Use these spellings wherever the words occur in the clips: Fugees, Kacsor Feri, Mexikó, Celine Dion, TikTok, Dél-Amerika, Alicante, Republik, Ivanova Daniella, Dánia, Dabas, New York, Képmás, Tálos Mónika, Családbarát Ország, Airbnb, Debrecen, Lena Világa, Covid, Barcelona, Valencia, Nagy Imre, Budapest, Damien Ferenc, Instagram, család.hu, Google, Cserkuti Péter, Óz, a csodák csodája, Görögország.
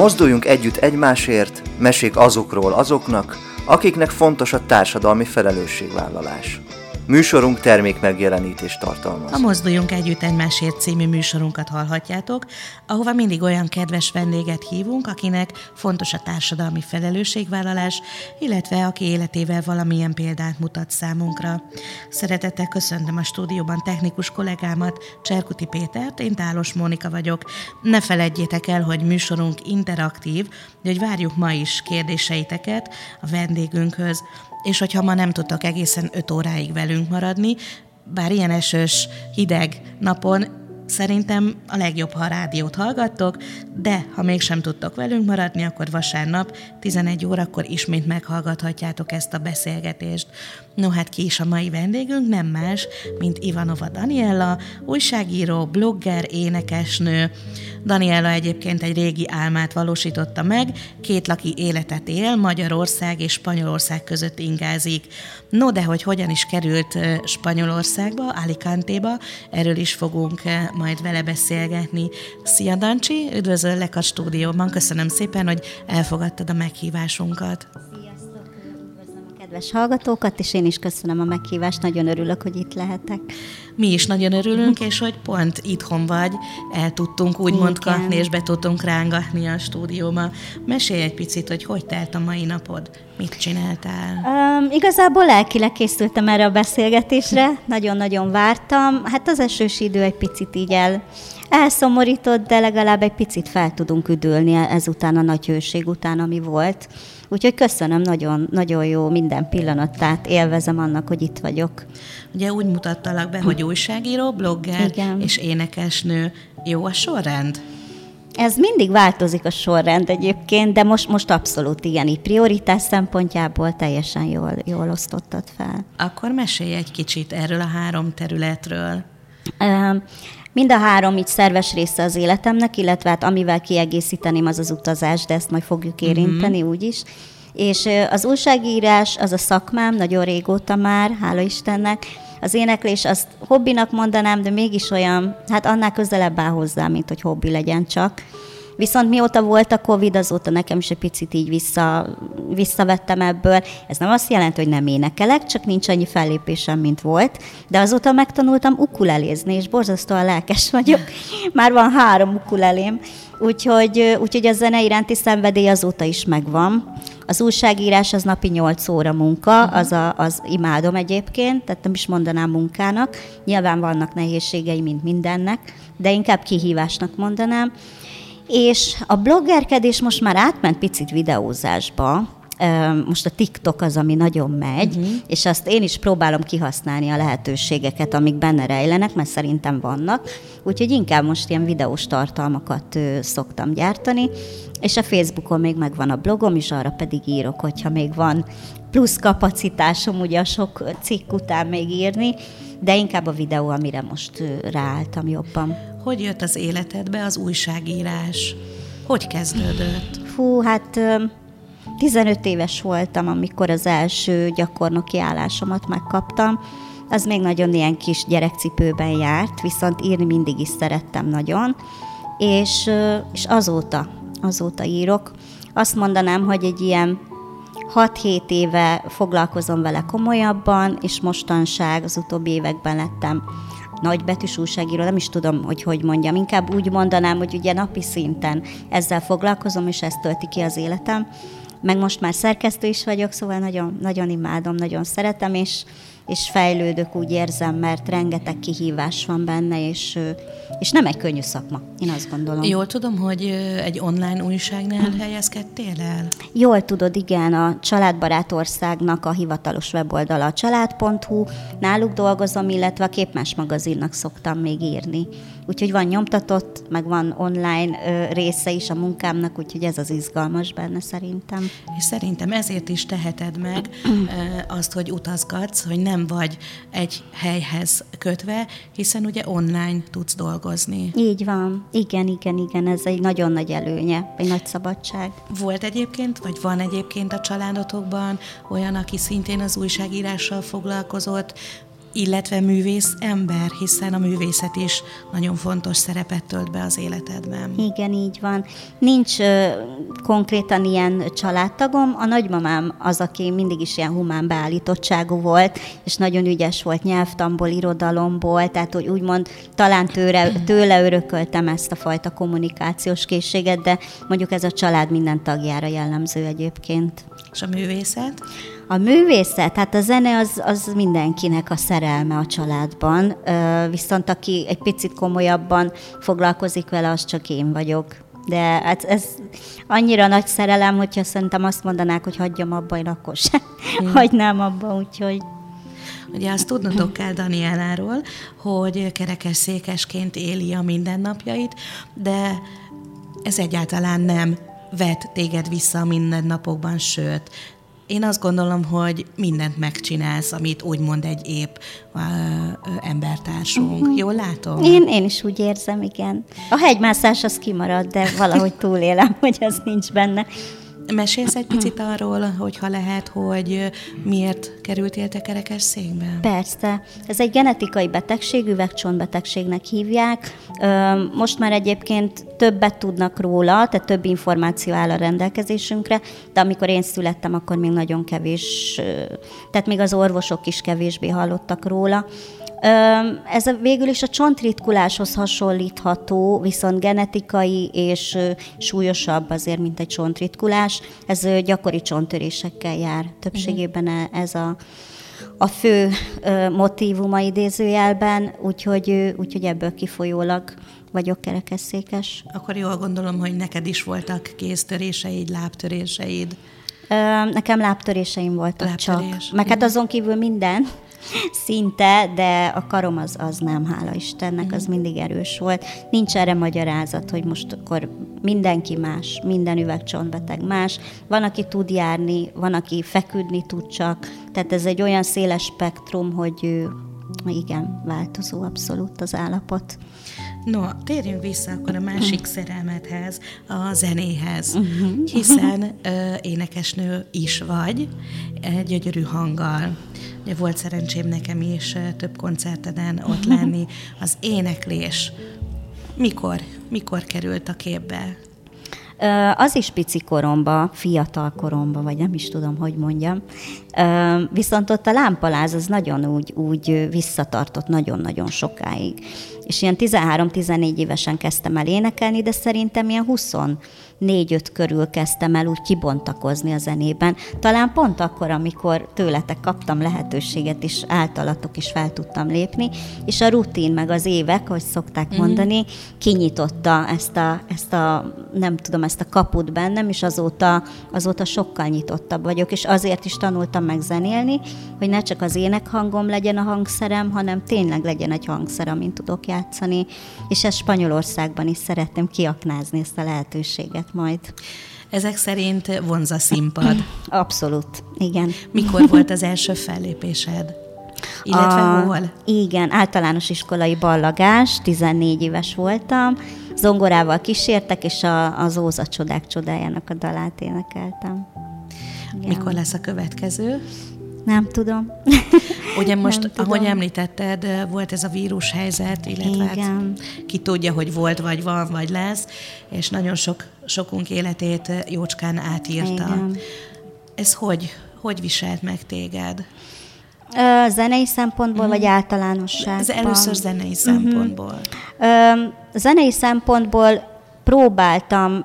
Mozduljunk együtt egymásért, mesék azokról azoknak, akiknek fontos a társadalmi felelősségvállalás. Műsorunk termékmegjelenítést tartalmaz. A Mozduljunk Együtt Egymásért című műsorunkat hallhatjátok, ahova mindig olyan kedves vendéget hívunk, akinek fontos a társadalmi felelősségvállalás, illetve aki életével valamilyen példát mutat számunkra. Szeretettel köszöntöm a stúdióban technikus kollégámat, Cserkuti Pétert, én Tálos Mónika vagyok. Ne feledjétek el, hogy műsorunk interaktív, hogy várjuk ma is kérdéseiteket a vendégünkhöz. És hogyha ma nem tudtok egészen 5 óráig velünk maradni, bár ilyen esős, hideg napon szerintem a legjobb, ha a rádiót hallgattok, de ha mégsem tudtok velünk maradni, akkor vasárnap 11 órakor ismét meghallgathatjátok ezt a beszélgetést. No hát ki is a mai vendégünk, nem más, mint Ivanova Daniella, újságíró, blogger, énekesnő. Daniella egyébként egy régi álmát valósította meg, kétlaki életet él, Magyarország és Spanyolország között ingázik. No, de hogy hogyan is került Spanyolországba, Alicante-ba, erről is fogunk majd vele beszélgetni. Szia, Dancsi, üdvözöllek a stúdióban, köszönöm szépen, hogy elfogadtad a meghívásunkat. Kedves hallgatókat, és én is köszönöm a meghívást, nagyon örülök, hogy itt lehetek. Mi is nagyon örülünk, és hogy pont itthon vagy, el tudtunk úgymond kapni, és be tudtunk rángatni a stúdióba. Mesélj egy picit, hogy hogy telt a mai napod, mit csináltál? Igazából lelkileg készültem erre a beszélgetésre, nagyon-nagyon vártam. Hát az esős idő egy picit így elszomorított, de legalább egy picit fel tudunk üdülni ezután a nagy hőség után, ami volt. Úgyhogy köszönöm, nagyon, nagyon jó minden pillanatát, élvezem annak, hogy itt vagyok. Ugye úgy mutattalak be, hogy újságíró, blogger, igen, és énekesnő. Jó a sorrend? Ez mindig változik a sorrend egyébként, de most abszolút igen, így prioritás szempontjából teljesen jól osztottad fel. Akkor mesélj egy kicsit erről a 3 területről. Mind a 3 így szerves része az életemnek, illetve hát amivel kiegészíteném, az az utazás, de ezt majd fogjuk érinteni úgyis. És az újságírás, az a szakmám, nagyon régóta már, hála Istennek. Az éneklés, azt hobbinak mondanám, de mégis olyan, hát annál közelebb áll hozzá, mint hogy hobbi legyen csak. Viszont mióta volt a Covid, azóta nekem is egy picit így visszavettem ebből. Ez nem azt jelenti, hogy nem énekelek, csak nincs annyi fellépésem, mint volt. De azóta megtanultam ukulelézni, és borzasztóan lelkes vagyok. Már van 3 ukulelém. Úgyhogy a zene iránti szenvedély azóta is megvan. Az újságírás az napi 8 óra munka, az imádom egyébként, tehát nem is mondanám munkának. Nyilván vannak nehézségei, mint mindennek, de inkább kihívásnak mondanám. És a bloggerkedés most már átment picit videózásba. Most a TikTok az, ami nagyon megy, és azt én is próbálom kihasználni a lehetőségeket, amik benne rejlenek, mert szerintem vannak. Úgyhogy inkább most ilyen videós tartalmakat szoktam gyártani, és a Facebookon még megvan a blogom, és arra pedig írok, hogyha még van plusz kapacitásom, ugye a sok cikk után még írni, de inkább a videó, amire most ráálltam jobban. Hogy jött az életedbe az újságírás? Hogy kezdődött? Fú, hát 15 éves voltam, amikor az első gyakornoki állásomat megkaptam. Az még nagyon ilyen kis gyerekcipőben járt, viszont írni mindig is szerettem nagyon, és azóta írok. Azt mondanám, hogy egy ilyen 6-7 éve foglalkozom vele komolyabban, és mostanság az utóbbi években lettem nagybetűs újságíró, nem is tudom, hogy mondjam. Inkább úgy mondanám, hogy ugye napi szinten ezzel foglalkozom, és ezt tölti ki az életem. Meg most már szerkesztő is vagyok, szóval nagyon, nagyon imádom, nagyon szeretem, és fejlődök, úgy érzem, mert rengeteg kihívás van benne, és nem egy könnyű szakma, én azt gondolom. Jól tudom, hogy egy online újságnál helyezkedtél el? Jól tudod, igen, a Családbarát Országnak a hivatalos weboldala a család.hu, náluk dolgozom, illetve a Képmás magazinnak szoktam még írni. Úgyhogy van nyomtatott, meg van online része is a munkámnak, úgyhogy ez az izgalmas benne szerintem. És szerintem ezért is teheted meg azt, hogy utazgatsz, hogy nem vagy egy helyhez kötve, hiszen ugye online tudsz dolgozni. Így van. Igen, ez egy nagyon nagy előnye, egy nagy szabadság. Volt egyébként, vagy van egyébként a családotokban olyan, aki szintén az újságírással foglalkozott, illetve művész ember, hiszen a művészet is nagyon fontos szerepet tölt be az életedben. Igen, így van. Nincs konkrétan ilyen családtagom. A nagymamám az, aki mindig is ilyen humán beállítottságú volt, és nagyon ügyes volt nyelvtamból, irodalomból, tehát hogy úgymond talán tőle örököltem ezt a fajta kommunikációs készséget, de mondjuk ez a család minden tagjára jellemző egyébként. És a művészet? A művészet, hát a zene az mindenkinek a szerelme a családban, viszont aki egy picit komolyabban foglalkozik vele, az csak én vagyok. De hát ez annyira nagy szerelem, hogyha szerintem azt mondanák, hogy hagyjam abba, én akkor sem hagynám abba, úgyhogy... Ugye azt tudnotok kell Danielláról, hogy kerekesszékesként éli a mindennapjait, de ez egyáltalán nem vet téged vissza a mindennapokban, sőt, én azt gondolom, hogy mindent megcsinálsz, amit úgymond egy épp embertársunk. Uh-huh. Jól látom? Én is úgy érzem, igen. A hegymászás az kimarad, de valahogy túlélem, hogy az nincs benne. Mesélsz egy picit arról, hogyha lehet, hogy miért kerültél te kerekesszékbe? Persze. Ez egy genetikai betegség, üvegcsontbetegségnek hívják. Most már egyébként többet tudnak róla, tehát több információ áll a rendelkezésünkre, de amikor én születtem, akkor még nagyon kevés, tehát még az orvosok is kevésbé hallottak róla. Ez végül is a csontritkuláshoz hasonlítható, viszont genetikai és súlyosabb azért, mint egy csontritkulás. Ez gyakori csonttörésekkel jár. Többségében ez a fő motívuma idézőjelben, úgyhogy ebből kifolyólag vagyok kerekesszékes. Akkor jól gondolom, hogy neked is voltak kéztöréseid, lábtöréseid. Nekem lábtöréseim voltak csak. Meg hát azon kívül minden. Szinte, de a karom az nem, hála Istennek, az mindig erős volt. Nincs erre magyarázat, hogy most akkor mindenki más, minden üvegcsontbeteg más. Van, aki tud járni, van, aki feküdni tud csak. Tehát ez egy olyan széles spektrum, hogy igen, változó abszolút az állapot. No, térjünk vissza akkor a másik szerelmedhez, a zenéhez, hiszen énekesnő is vagy, gyönyörű hanggal. Volt szerencsém nekem is több koncerteden ott lenni. Az éneklés mikor került a képbe? Az is pici koromba, fiatal koromba, vagy nem is tudom, hogy mondjam. Viszont ott a lámpaláz az nagyon úgy visszatartott nagyon-nagyon sokáig. És ilyen 13-14 évesen kezdtem el énekelni, de szerintem ilyen 24-5 körül kezdtem el úgy kibontakozni a zenében. Talán pont akkor, amikor tőletek kaptam lehetőséget, és általatok is fel tudtam lépni, és a rutin meg az évek, ahogy szokták mondani, kinyitotta ezt a kaput bennem, és azóta sokkal nyitottabb vagyok, és azért is tanultam meg zenélni, hogy ne csak az énekhangom legyen a hangszerem, hanem tényleg legyen egy hangszer, amin tudok játszani, és ezt Spanyolországban is szeretném kiaknázni, ezt a lehetőséget majd. Ezek szerint vonz a színpad. Abszolút, igen. Mikor volt az első fellépésed? Illetve hol? Igen, általános iskolai ballagás, 14 éves voltam, zongorával kísértek, és az Óz, a csodák csodájának a dalát énekeltem. Igen. Mikor lesz a következő? Nem tudom. Ugye most, ahogy említetted, volt ez a vírushelyzet, illetve ki tudja, hogy volt, vagy van, vagy lesz, és nagyon sokunk életét jócskán átírta. Igen. Ez hogy viselt meg téged? Zenei szempontból, vagy általánosságban? Ez először zenei szempontból. Zenei szempontból próbáltam...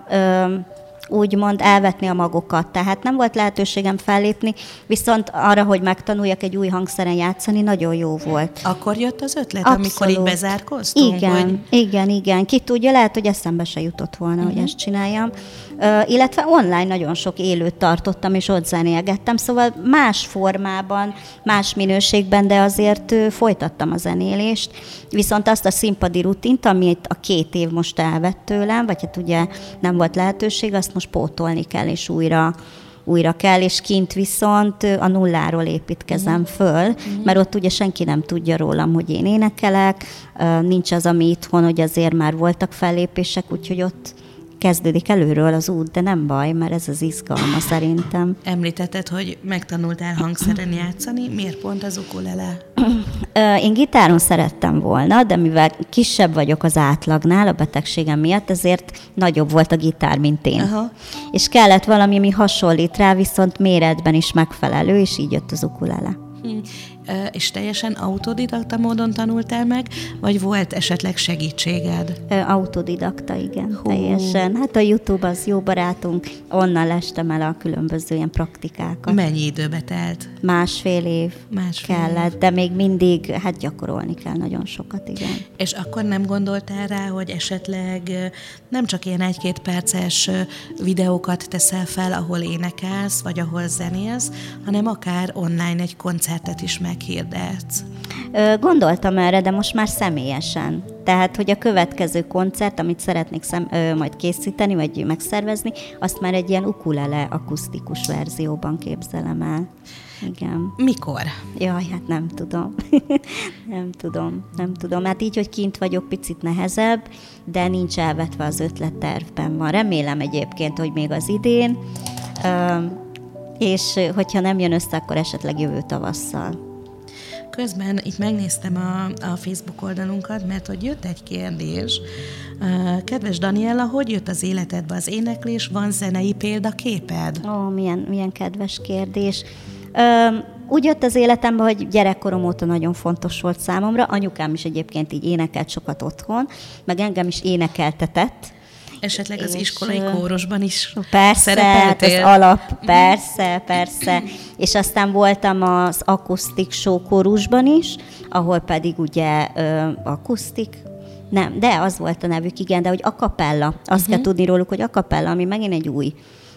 úgymond elvetni a magokat. Tehát nem volt lehetőségem fellépni, viszont arra, hogy megtanuljak egy új hangszeren játszani, nagyon jó volt. Akkor jött az ötlet, amikor így bezárkoztunk? Igen. Ki tudja, lehet, hogy eszembe se jutott volna, hogy ezt csináljam. Illetve online nagyon sok élőt tartottam, és ott zenélgettem, szóval más formában, más minőségben, de azért folytattam a zenélést. Viszont azt a színpadi rutint, amit a 2 év most elvett tőlem, vagy hát ugye nem volt lehetőség, azt most pótolni kell, és újra kell, és kint viszont a nulláról építkezem föl, mert ott ugye senki nem tudja rólam, hogy én énekelek, nincs az, ami itthon, hogy azért már voltak fellépések, úgyhogy ott kezdődik előről az út, de nem baj, mert ez az izgalma szerintem. Említetted, hogy megtanultál hangszeren játszani, miért pont az ukulele? Én gitáron szerettem volna, de mivel kisebb vagyok az átlagnál a betegségem miatt, ezért nagyobb volt a gitár, mint én. Aha. És kellett valami, ami hasonlít rá, viszont méretben is megfelelő, és így jött az ukulele. És teljesen autodidakta módon tanultál meg, vagy volt esetleg segítséged? Autodidakta, igen, teljesen. Hát a YouTube az jó barátunk, onnan lestem el a különböző ilyen praktikákat. Mennyi időbe telt? Másfél év kellett. De még mindig, hát gyakorolni kell nagyon sokat, igen. És akkor nem gondoltál rá, hogy esetleg nem csak ilyen 1-2 perces videókat teszel fel, ahol énekelsz, vagy ahol zenélsz, hanem akár online egy koncertet is meghirdetsz? Gondoltam erre, de most már személyesen. Tehát, hogy a következő koncert, amit szeretnék majd készíteni, vagy megszervezni, azt már egy ilyen ukulele akusztikus verzióban képzelem el. Igen. Mikor? Jaj, hát nem tudom. nem tudom. Hát így, hogy kint vagyok, picit nehezebb, de nincs elvetve az ötlet, tervben van. Remélem egyébként, hogy még az idén, és hogyha nem jön össze, akkor esetleg jövő tavasszal. Közben itt megnéztem a Facebook oldalunkat, mert hogy jött egy kérdés. Kedves Daniella, hogy jött az életedbe az éneklés? Van zenei példaképed? Ó, milyen kedves kérdés. Úgy jött az életembe, hogy gyerekkorom óta nagyon fontos volt számomra. Anyukám is egyébként így énekelt sokat otthon, meg engem is énekeltetett. Esetleg az iskolai kórusban is szerepeltél. Az alap, persze. És aztán voltam az akusztik show kórusban is, ahol pedig ugye az volt a nevük, igen, de hogy a cappella. Azt kell tudni róluk, hogy a cappella, ami megint egy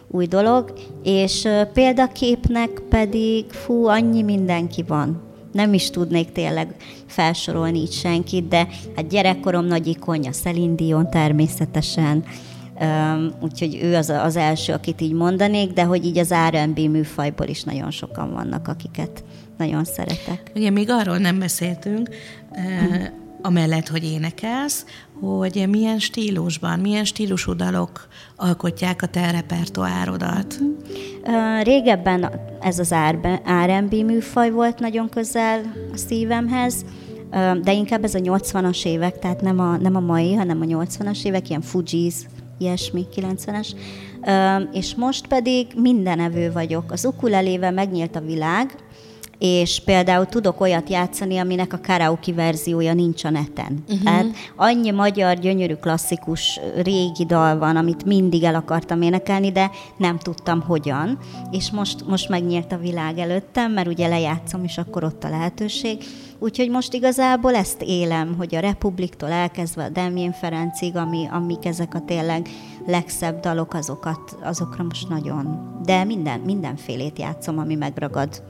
új dolog, és példaképnek pedig annyi mindenki van. Nem is tudnék tényleg felsorolni itt senkit, de hát gyerekkorom nagy ikonja, Celine Dion természetesen, úgyhogy ő az első, akit így mondanék, de hogy így az R&B műfajból is nagyon sokan vannak, akiket nagyon szeretek. Ugye még arról nem beszéltünk, amellett, hogy énekelsz, hogy milyen stílusban, milyen stílusú dalok alkotják a te repertoárodat? Régebben ez az R&B műfaj volt nagyon közel a szívemhez, de inkább ez a 80-as évek, tehát nem a mai, hanem a 80-as évek, ilyen Fugees, ilyesmi, 90-es. És most pedig mindenevő vagyok. Az ukulelével megnyílt a világ, és például tudok olyat játszani, aminek a karaoke verziója nincs a neten. Tehát annyi magyar, gyönyörű, klasszikus, régi dal van, amit mindig el akartam énekelni, de nem tudtam hogyan. És most megnyílt a világ előttem, mert ugye lejátszom, és akkor ott a lehetőség. Úgyhogy most igazából ezt élem, hogy a Republiktól elkezdve a Damien Ferencig, amik ezek a tényleg legszebb dalok, azokra most nagyon. De mindenfélét játszom, ami megragad.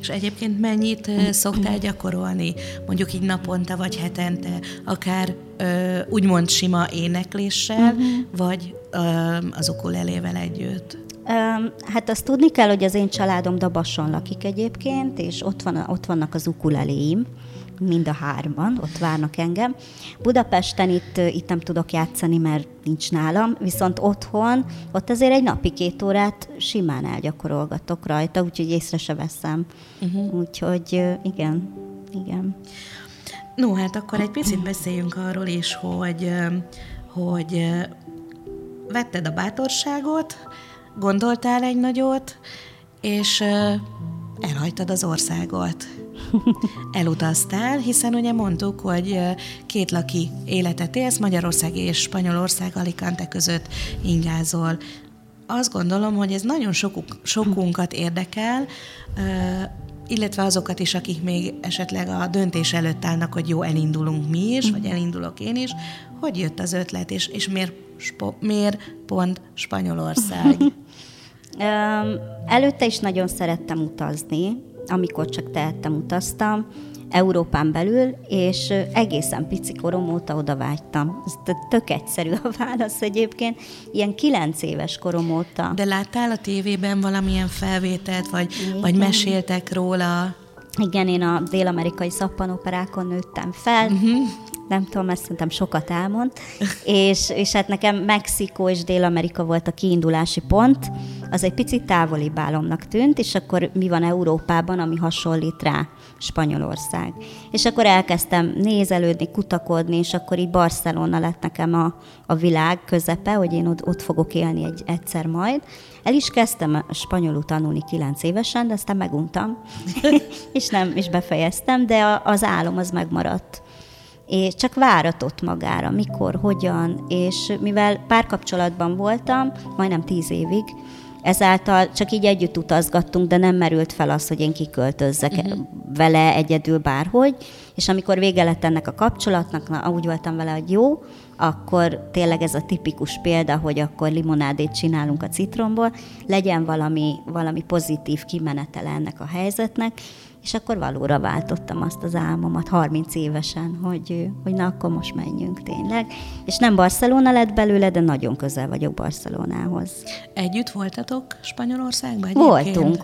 És egyébként mennyit szoktál gyakorolni, mondjuk így naponta vagy hetente, akár úgymond sima énekléssel, vagy az ukulelével együtt? Hát azt tudni kell, hogy az én családom Dabason lakik egyébként, és ott vannak az ukuleléim, mind a 3-an, ott várnak engem. Budapesten itt nem tudok játszani, mert nincs nálam, viszont otthon, ott azért egy napi 2 órát simán elgyakorolgatok rajta, úgyhogy észre se veszem. Úgyhogy igen. No, hát akkor egy picit beszéljünk arról is, hogy vetted a bátorságot, gondoltál egy nagyot, és elhagytad az országot. Elutaztál, hiszen ugye mondtuk, hogy 2 laki életet élsz, Magyarország és Spanyolország Alicante között ingázol. Azt gondolom, hogy ez nagyon sokunkat érdekel, illetve azokat is, akik még esetleg a döntés előtt állnak, hogy jó, elindulunk mi is, vagy elindulok én is. Hogy jött az ötlet, és miért pont Spanyolország? Előtte is nagyon szerettem utazni, amikor csak tehettem, utaztam Európán belül, és egészen pici korom óta oda vágytam. Ez tök egyszerű a válasz egyébként, ilyen 9 éves korom óta. De láttál a tévében valamilyen felvételt, vagy meséltek róla? Igen, én a dél-amerikai szappanoperákon nőttem fel, nem tudom, ezt szerintem sokat elmond, és hát nekem Mexikó és Dél-Amerika volt a kiindulási pont, az egy picit távoli álomnak tűnt, és akkor mi van Európában, ami hasonlít rá, Spanyolország. És akkor elkezdtem nézelődni, kutakodni, és akkor így Barcelona lett nekem a világ közepe, hogy én ott fogok élni egyszer majd. El is kezdtem spanyolul tanulni 9 évesen, de aztán meguntam, és nem is befejeztem, de az álom az megmaradt. És csak váratott magára, mikor, hogyan, és mivel párkapcsolatban voltam, majdnem 10 évig, ezáltal csak így együtt utazgattunk, de nem merült fel az, hogy én kiköltözzek vele egyedül bárhogy, és amikor vége lett ennek a kapcsolatnak, úgy voltam vele, hogy jó, akkor tényleg ez a tipikus példa, hogy akkor limonádét csinálunk a citromból, legyen valami pozitív kimenetele ennek a helyzetnek, és akkor valóra váltottam azt az álmomat 30 évesen, hogy na, akkor most menjünk tényleg. És nem Barcelona lett belőle, de nagyon közel vagyok Barcelonához. Együtt voltatok Spanyolországban?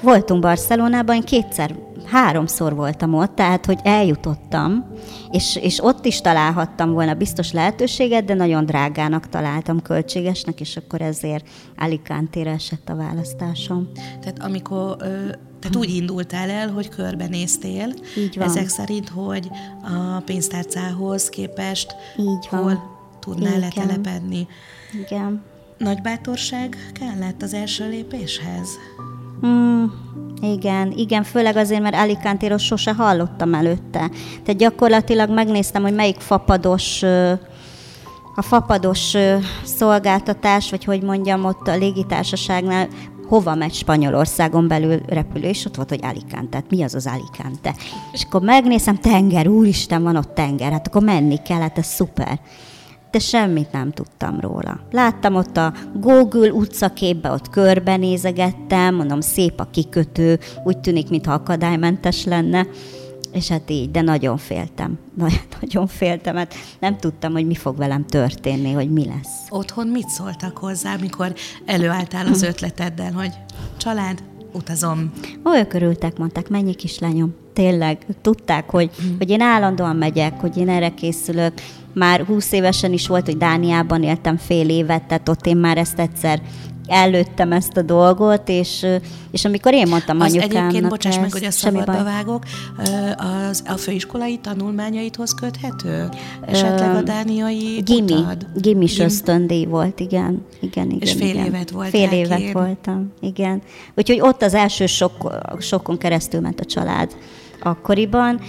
Voltunk Barcelonában, én 2-3-szor voltam ott, tehát hogy eljutottam, és ott is találhattam volna biztos lehetőséget, de nagyon drágának találtam, költségesnek, és akkor ezért Alicante-re esett a választásom. Tehát amikor... Tehát úgy indultál el, hogy körbenéztél. Így van. Ezek szerint, hogy a pénztárcához képest hol tudnál letelepedni. Igen. Nagy bátorság kellett az első lépéshez? Igen, főleg azért, mert Alicante-ról sose hallottam előtte. Tehát gyakorlatilag megnéztem, hogy melyik fapados... A fapados szolgáltatás, vagy hogy mondjam, ott a légitársaságnál... hova megy Spanyolországon belül repülő, és ott volt, hogy Alicante, tehát mi az az Alicante? És akkor megnézem, tenger, úristen, van ott tenger, hát akkor menni kell, hát ez szuper. De semmit nem tudtam róla. Láttam ott a Google utcaképbe, ott körbenézegettem, mondom, szép a kikötő, úgy tűnik, mintha akadálymentes lenne, és hát így, de nagyon féltem. Nagyon féltem, hát nem tudtam, hogy mi fog velem történni, hogy mi lesz. Otthon mit szóltak hozzá, mikor előálltál az ötleteddel, hogy család, utazom? Ők örültek, mondták, menj kislányom. Tényleg, ők tudták, hogy én állandóan megyek, hogy én erre készülök. Már 20 évesen is volt, hogy Dániában éltem fél évet, tehát ott én már ezt egyszer... előttem ezt a dolgot, és amikor én mondtam az anyukámnak... Egyébként, bocsáss meg, hogy a szabadba vágok, a főiskolai tanulmányaidhoz köthető? Esetleg a dániai utad? Gimis ösztöndíj volt, igen. És fél évet voltál ki? Fél évet voltam, igen. Úgyhogy ott az első sokkon keresztül ment a család akkoriban,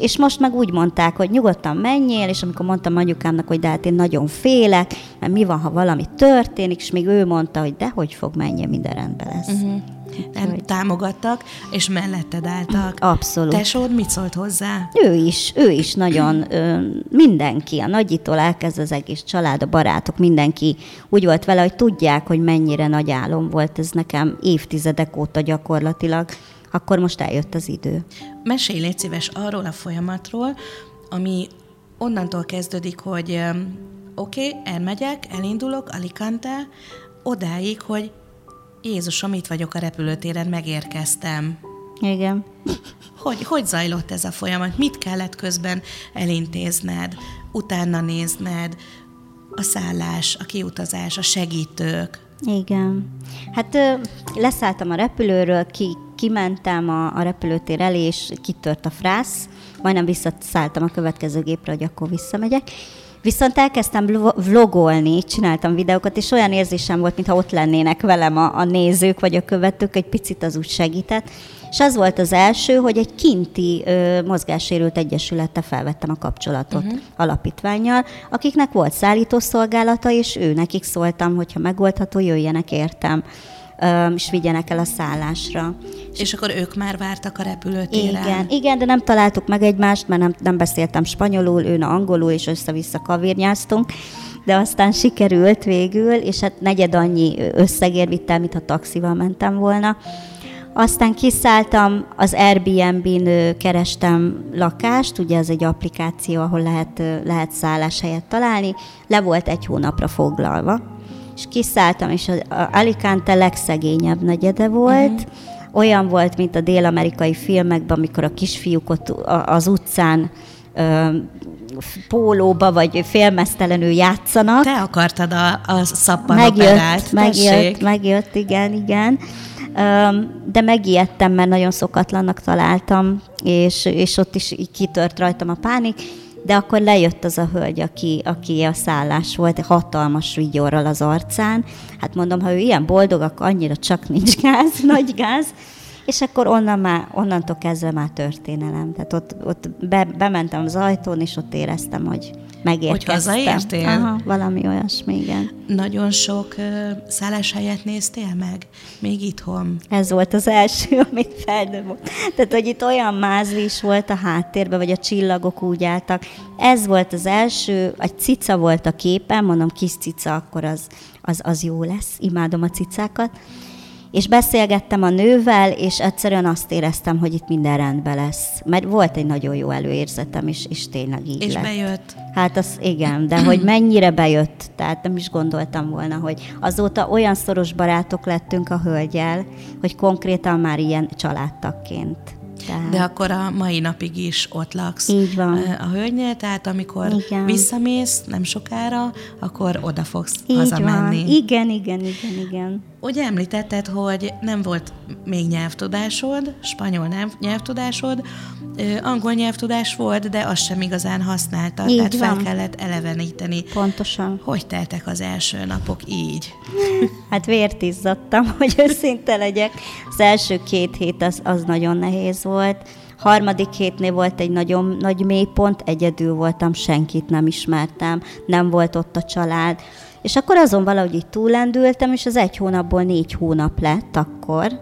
és most meg úgy mondták, hogy nyugodtan menjél, és amikor mondtam anyukámnak, hogy de hát én nagyon félek, mert mi van, ha valami történik, és még ő mondta, hogy dehogy fog menjen, minden rendben lesz. Támogattak, és melletted álltak. Abszolút. Tesód mit szólt hozzá? Ő is nagyon, mindenki, a nagyitól elkezd az egész család, a barátok, mindenki úgy volt vele, hogy tudják, hogy mennyire nagy álom volt ez nekem évtizedek óta gyakorlatilag. Akkor most eljött az idő. Mesélj, légy szíves, arról a folyamatról, ami onnantól kezdődik, hogy oké, elmegyek, elindulok, Alicante, odáig, hogy Jézusom, itt vagyok a repülőtéren, megérkeztem. Igen. Hogy zajlott ez a folyamat? Mit kellett közben elintézned, utána nézned, a szállás, a kiutazás, a segítők? Igen. Hát leszálltam a repülőről, kimentem a repülőtér elé, és kitört a frász, majdnem visszaszálltam a következő gépre, hogy akkor visszamegyek. Viszont elkezdtem vlogolni, csináltam videókat, és olyan érzésem volt, mintha ott lennének velem a nézők, vagy a követők, egy picit az úgy segített. És az volt az első, hogy egy kinti mozgássérült egyesülettel felvettem a kapcsolatot alapítvánnyal, akiknek volt szállítószolgálata, és nekik szóltam, hogyha megoldható, jöjjenek értem, és vigyenek el a szállásra. És akkor ők már vártak a repülőtéren. Igen, de nem találtuk meg egymást, mert nem beszéltem spanyolul, ő angolul, és össze-vissza kavírnyáztunk, de aztán sikerült végül, és hát negyed annyi összegért vittem, mintha taxival mentem volna. Aztán kiszálltam, az Airbnb-n kerestem lakást, ugye ez egy applikáció, ahol lehet szálláshelyet találni, le volt 1 hónapra foglalva, és kiszálltam, és az Alicante legszegényebb negyede volt, olyan volt, mint a dél-amerikai filmekben, amikor a kisfiúk ott az utcán pólóba, vagy félmeztelenül játszanak. Te akartad a szappanoperát. Megjött, igen. De megijedtem, mert nagyon szokatlannak találtam, és ott is kitört rajtam a pánik, de akkor lejött az a hölgy, aki a szállás volt, hatalmas vigyorral az arcán. Hát mondom, ha ő ilyen boldog, akkor annyira csak nincs gáz, nagy gáz. És akkor onnantól kezdve már történelem. Tehát ott bementem az ajtón, és ott éreztem, hogy megérkeztem. Hogy hazaértél? Aha, valami olyasmi, igen. Nagyon sok szálláshelyet néztél meg? Még itthon? Ez volt az első, amit feldobott. Tehát, hogy itt olyan mázli is volt a háttérben, vagy a csillagok úgy álltak. Ez volt az első, egy cica volt a képen, mondom, kis cica, akkor az jó lesz. Imádom a cicákat. És beszélgettem a nővel, és egyszerűen azt éreztem, hogy itt minden rendben lesz. Mert volt egy nagyon jó előérzetem, és tényleg így lett. És bejött. Hát az igen, de hogy mennyire bejött, tehát nem is gondoltam volna, hogy azóta olyan szoros barátok lettünk a hölgyel, hogy konkrétan már ilyen családtagként. Tehát. De akkor a mai napig is ott laksz. Így van. A hölgynél, tehát amikor igen. visszamész nem sokára, akkor oda fogsz így hazamenni. Van. Igen. Ugye említetted, hogy nem volt még nyelvtudásod, spanyol nyelvtudásod, angol nyelvtudás volt, de azt sem igazán használtad, így tehát van. Fel kellett eleveníteni. Pontosan. Hogy teltek az első napok így? Hát vért izzadtam, hogy őszinte legyek. Az első 2 hét az nagyon nehéz volt. Harmadik hétnél volt egy nagyon nagy mélypont, egyedül voltam, senkit nem ismertem, nem volt ott a család. És akkor azon valahogy így túllendültem, és az 1 hónapból 4 hónap lett akkor.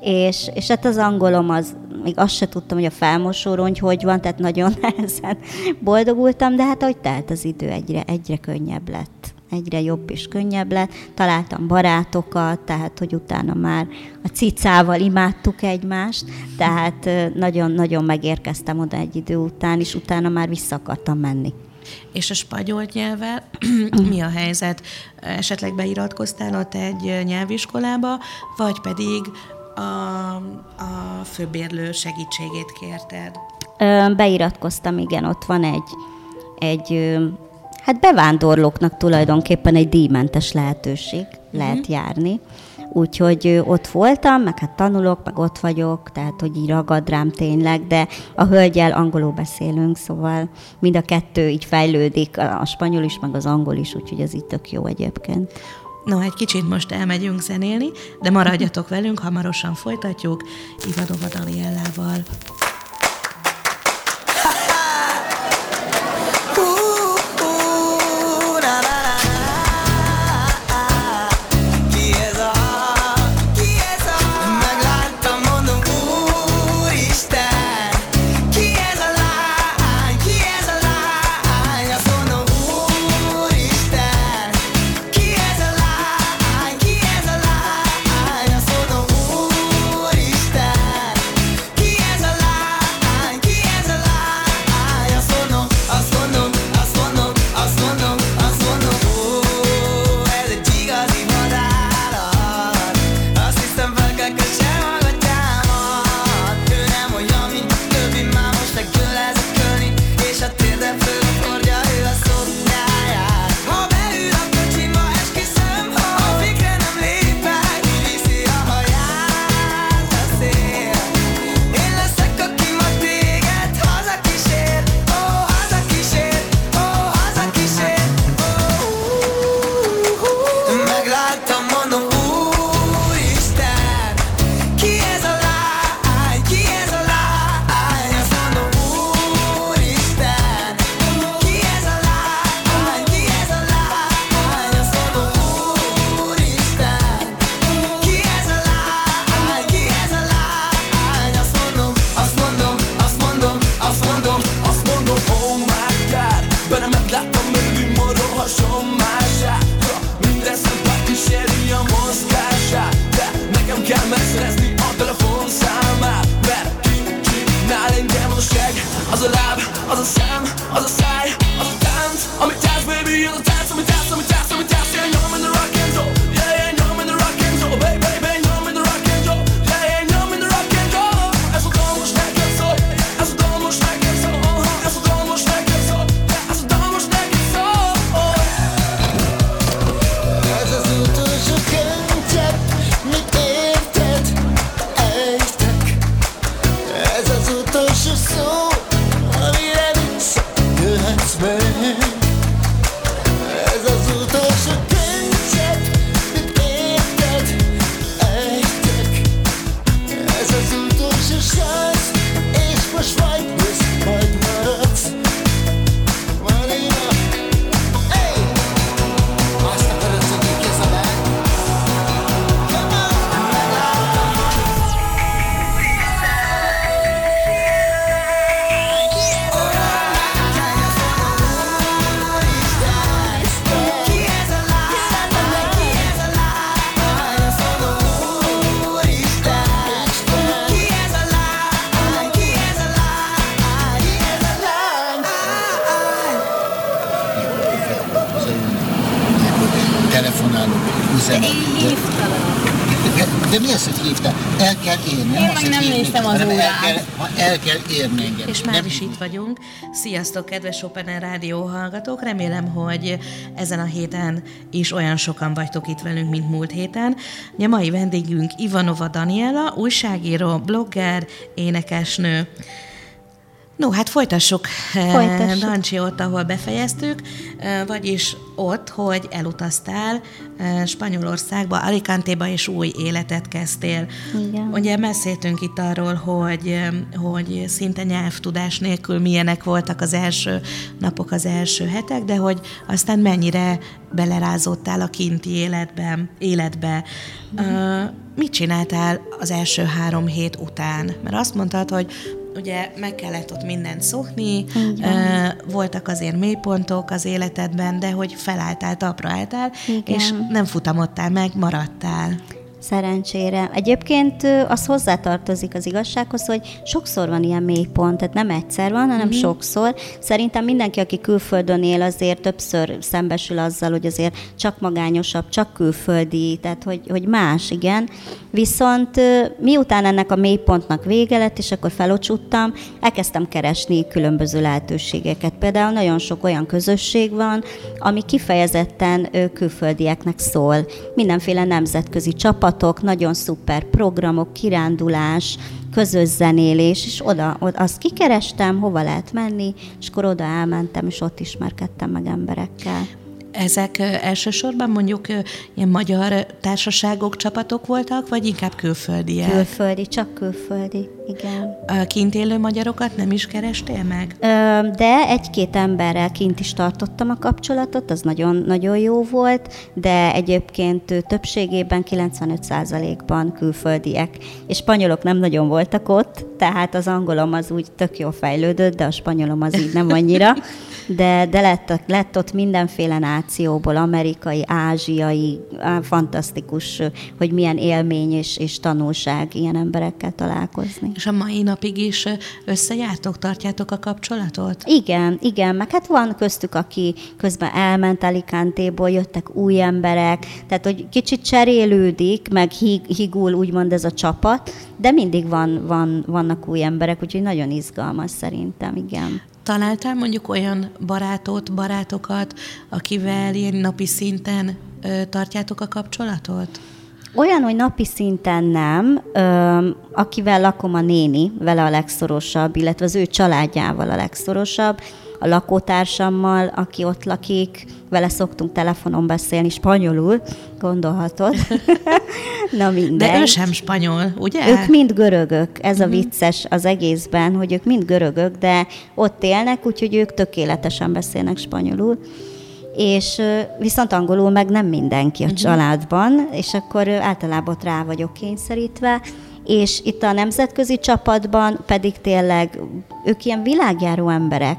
És hát az angolom, még azt se tudtam, hogy a felmosórongy hogy van, tehát nagyon nehezen boldogultam, de hát ahogy telt az idő, egyre könnyebb lett. Egyre jobb és könnyebb lett. Találtam barátokat, tehát hogy utána már a cicával imádtuk egymást, tehát nagyon-nagyon megérkeztem oda egy idő után, és utána már vissza akartam menni. És a spanyol nyelvvel mi a helyzet? Esetleg beiratkoztál ott egy nyelviskolába, vagy pedig a főbérlő segítségét kérted? Beiratkoztam, igen, ott van egy hát bevándorlóknak tulajdonképpen egy díjmentes lehetőség, lehet járni. Úgyhogy ott voltam, meg hát tanulok, meg ott vagyok, tehát hogy így ragad rám tényleg, de a hölgyel angolul beszélünk, szóval mind a kettő így fejlődik, a spanyol is, meg az angol is, úgyhogy ez így tök jó egyébként. No, egy kicsit most elmegyünk zenélni, de maradjatok velünk, hamarosan folytatjuk Ivanova Daniellával. De mi ezt hívta? El kell érni. Én meg nem néztem az órát. El kell érni engem. És már is itt vagyunk. Sziasztok, kedves Open Rádió hallgatók. Remélem, hogy ezen a héten is olyan sokan vagytok itt velünk, mint múlt héten. A mai vendégünk Ivanova Daniella, újságíró, blogger, énekesnő. No, hát folytassuk. Dancsi ott, ahol befejeztük, vagyis ott, hogy elutaztál Spanyolországba, Alicantéba, és új életet kezdtél. Igen. Ugye beszéltünk itt arról, hogy szinte nyelvtudás nélkül milyenek voltak az első napok, az első hetek, de hogy aztán mennyire belerázottál a kinti életbe. Mm-hmm. Mit csináltál az első 3 hét után? Mert azt mondtad, hogy ugye meg kellett ott mindent szokni, voltak azért mélypontok az életedben, de hogy felálltál, talpra álltál, és nem futamodtál meg, maradtál. Szerencsére. Egyébként az hozzátartozik az igazsághoz, hogy sokszor van ilyen mélypont, tehát nem egyszer van, hanem sokszor. Szerintem mindenki, aki külföldön él, azért többször szembesül azzal, hogy azért csak magányosabb, csak külföldi, tehát hogy más, igen. Viszont miután ennek a mélypontnak vége lett, és akkor felocsúttam, elkezdtem keresni különböző lehetőségeket. Például nagyon sok olyan közösség van, ami kifejezetten külföldieknek szól. Mindenféle nemzetközi csapat, nagyon szuper programok, kirándulás, közös zenélés, és oda azt kikerestem, hova lehet menni, és akkor oda elmentem, és ott ismerkedtem meg emberekkel. Ezek elsősorban mondjuk ilyen magyar társaságok, csapatok voltak, vagy inkább külföldiek? Külföldi, csak külföldi, igen. A kint élő magyarokat nem is kerestél meg? De 1-2 emberrel kint is tartottam a kapcsolatot, az nagyon-nagyon jó volt, de egyébként többségében 95%-ban külföldiek. És spanyolok nem nagyon voltak ott, tehát az angolom az úgy tök jól fejlődött, de a spanyolom az így nem annyira. De lett ott mindenféle nációból, amerikai, ázsiai, fantasztikus, hogy milyen élmény és tanulság ilyen emberekkel találkozni. És a mai napig is összejártok, tartjátok a kapcsolatot? Igen, meg hát van köztük, aki közben elment Alicantéból, jöttek új emberek, tehát hogy kicsit cserélődik, meg higul úgymond ez a csapat, de mindig vannak új emberek, úgyhogy nagyon izgalmas szerintem, igen. Találtál mondjuk olyan barátokat, akivel ilyen napi szinten tartjátok a kapcsolatot? Olyan, hogy napi szinten nem, akivel lakom a néni, vele a legszorosabb, illetve az ő családjával a legszorosabb, a lakótársammal, aki ott lakik, vele szoktunk telefonon beszélni, spanyolul, gondolhatod. Na mindegy. De ő sem spanyol, ugye? Ők mind görögök, ez a vicces az egészben, hogy ők mind görögök, de ott élnek, úgyhogy ők tökéletesen beszélnek spanyolul. És viszont angolul meg nem mindenki a családban, és akkor általában ott rá vagyok kényszerítve, és itt a nemzetközi csapatban pedig tényleg ők ilyen világjáró emberek.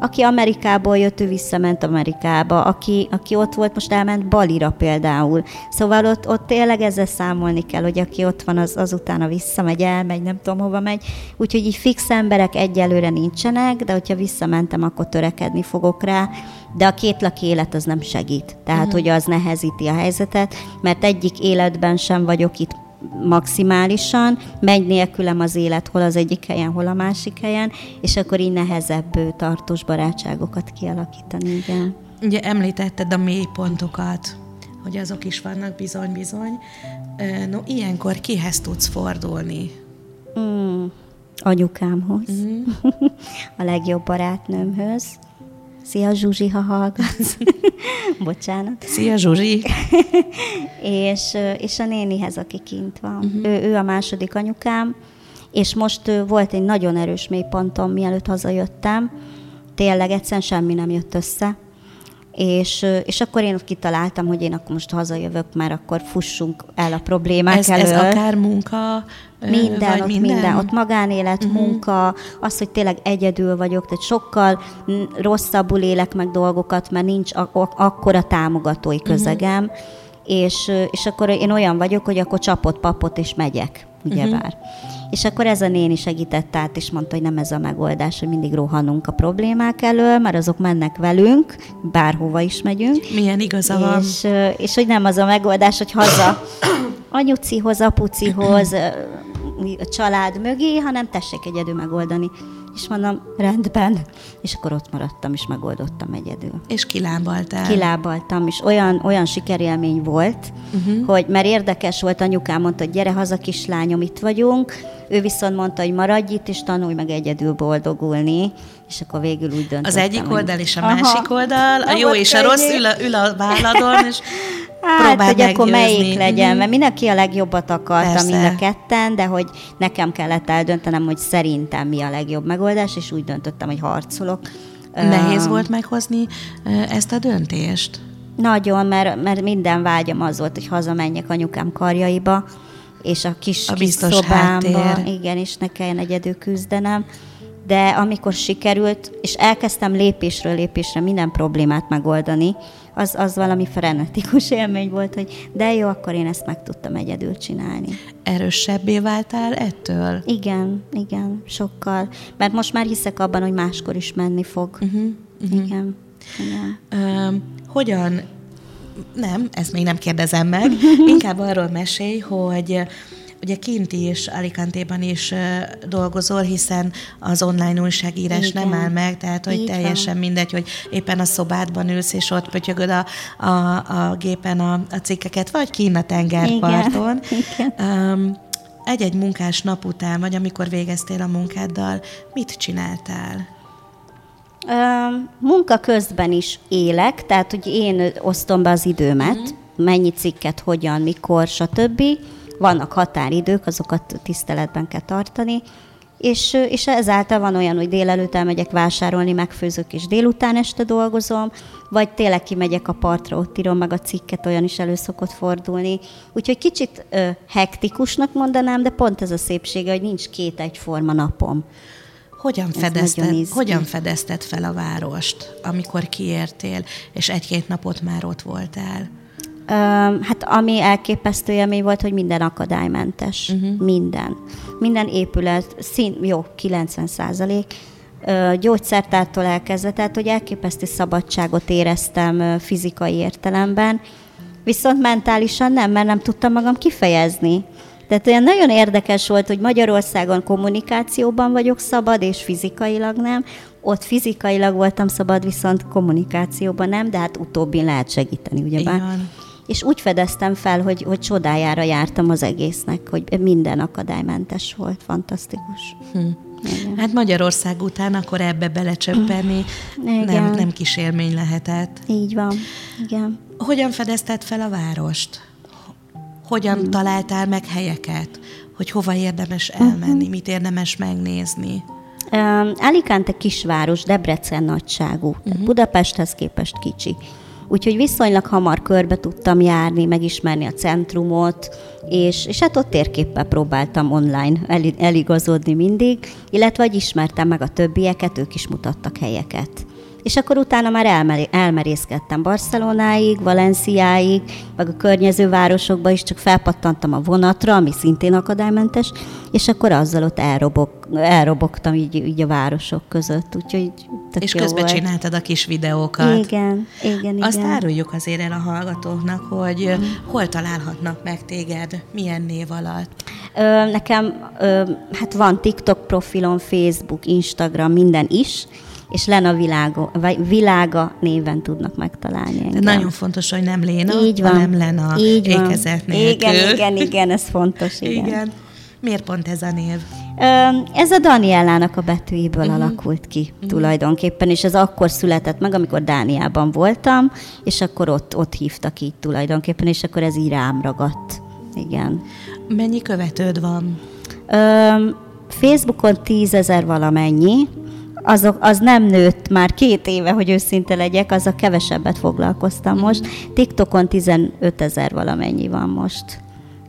Aki Amerikából jött, ő visszament Amerikába, aki ott volt, most elment Balira például. Szóval ott tényleg ezzel számolni kell, hogy aki ott van, az utána visszamegy, elmegy, nem tudom hova megy. Úgyhogy így fix emberek egyelőre nincsenek, de hogyha visszamentem, akkor törekedni fogok rá. De a kétlaki élet az nem segít. Tehát, hogy az nehezíti a helyzetet, mert egyik életben sem vagyok itt maximálisan, megy nélkülem az élet, hol az egyik helyen, hol a másik helyen, és akkor így nehezebb tartós barátságokat kialakítani, igen. Ugye említetted a mélypontokat, hogy azok is vannak, bizony. No, ilyenkor kihez tudsz fordulni? Anyukámhoz. A legjobb barátnőmhöz. Szia, Zsuzsi, ha hallgatsz. Bocsánat. Szia, Zsuzsi. és a nénihez, aki kint van. Ő a második anyukám, és most volt egy nagyon erős mélypontom, mielőtt hazajöttem. Tényleg egyszerűen semmi nem jött össze. És akkor én kitaláltam, hogy én akkor most hazajövök, már akkor fussunk el a problémák elől. Ez akár munka, minden. Ott magánélet, munka, az, hogy tényleg egyedül vagyok, tehát sokkal rosszabbul élek meg dolgokat, mert nincs akkora támogatói közegem, és akkor én olyan vagyok, hogy akkor csapott papot és megyek, ugyebár. És akkor ez a néni segített át, és mondta, hogy nem ez a megoldás, hogy mindig rohanunk a problémák elől, mert azok mennek velünk, bárhova is megyünk. Milyen igaza van. És hogy nem az a megoldás, hogy haza anyucihoz, apucihoz, család mögé, hanem tessék egyedül megoldani. És mondom, rendben. És akkor ott maradtam, és megoldottam egyedül. És kilábaltál. Kilábaltam, és olyan sikerélmény volt, hogy, mert érdekes volt, anyukám mondta, hogy gyere haza, kislányom, itt vagyunk. Ő viszont mondta, hogy maradj itt, és tanulj meg egyedül boldogulni. És akkor végül úgy döntöttem. Az egyik oldal és a másik oldal, a jó és a rossz ül a válladon, és próbál hogy meggyőzni. Akkor melyik legyen, mert mindenki a legjobbat akarta, mind a ketten, de hogy nekem kellett eldöntenem, hogy szerintem mi a legjobb megoldás, és úgy döntöttem, hogy harcolok. Nehéz volt meghozni ezt a döntést? Nagyon, mert minden vágyam az volt, hogy hazamenjek anyukám karjaiba, és a kis szobámba. Háttér. Igen, és ne kelljen egyedül küzdenem. De amikor sikerült, és elkezdtem lépésről lépésre minden problémát megoldani, az valami frenetikus élmény volt, hogy de jó, akkor én ezt meg tudtam egyedül csinálni. Erősebbé váltál ettől? Igen, sokkal. Mert most már hiszek abban, hogy máskor is menni fog. Igen. Hogyan? Nem, ezt még nem kérdezem meg. Inkább arról mesélj, hogy... Ugye kint is, Alicante-ban is dolgozol, hiszen az online újságírás nem áll meg, tehát hogy teljesen mindegy, hogy éppen a szobádban ülsz, és ott pötyögöd a gépen a cikkeket, vagy kint a tengerparton. Egy-egy munkás nap után, vagy amikor végeztél a munkáddal, mit csináltál? Munka közben is élek, tehát hogy én osztom be az időmet, mennyi cikket, hogyan, mikor, stb. Vannak határidők, azokat tiszteletben kell tartani, és ezáltal van olyan, hogy délelőtt elmegyek vásárolni, megfőzök, és délután este dolgozom, vagy tényleg kimegyek a partra, ott írom meg a cikket, olyan is elő szokott fordulni. Úgyhogy kicsit hektikusnak mondanám, de pont ez a szépsége, hogy nincs két egyforma napom. Hogyan fedezted fel a várost, amikor kiértél, és egy-két napot már ott voltál? Hát ami elképesztő élmény volt, hogy minden akadálymentes. Minden. Minden épület, 90%, gyógyszertártól elkezdve, tehát hogy elképesztő szabadságot éreztem fizikai értelemben, viszont mentálisan nem, mert nem tudtam magam kifejezni. Tehát olyan nagyon érdekes volt, hogy Magyarországon kommunikációban vagyok szabad, és fizikailag nem. Ott fizikailag voltam szabad, viszont kommunikációban nem, de hát utóbbin lehet segíteni, ugyebár. Igen. És úgy fedeztem fel, hogy csodájára jártam az egésznek, hogy minden akadálymentes volt, fantasztikus. Hát Magyarország után akkor ebbe belecsöppenni nem kis élmény lehetett. Így van, igen. Hogyan fedezted fel a várost? Hogyan találtál meg helyeket? Hogy hova érdemes elmenni? Mit érdemes megnézni? Alicante kisváros, Debrecen nagyságú, tehát Budapesthez képest kicsi. Úgyhogy viszonylag hamar körbe tudtam járni, megismerni a centrumot, és hát ott térképpel próbáltam online eligazodni mindig, illetve hogy ismertem meg a többieket, ők is mutattak helyeket. És akkor utána már elmerészkedtem Barcelonáig, Valenciáig, meg a környező városokba is, csak felpattantam a vonatra, ami szintén akadálymentes, és akkor azzal ott elrobogtam így a városok között. Úgyhogy és közben csináltad a kis videókat. Igen. Azt áruljuk azért el a hallgatóknak, hogy hol találhatnak meg téged, milyen név alatt. Nekem hát van TikTok profilom, Facebook, Instagram, minden is, és Lena Világa néven tudnak megtalálni engem. De nagyon fontos, hogy nem Léna, hanem Lena ékezet nélkül. Igen, ez fontos. Igen. Miért pont ez a név? Ez a Daniellának a betűiből alakult ki tulajdonképpen, és ez akkor született meg, amikor Dániában voltam, és akkor ott hívtak így tulajdonképpen, és akkor ez így rám ragadt. Igen. Mennyi követőd van? Facebookon 10 000 valamennyi. Az nem nőtt már 2 éve, hogy őszinte legyek, az a kevesebbet foglalkoztam most. TikTokon 15 000 valamennyi van most.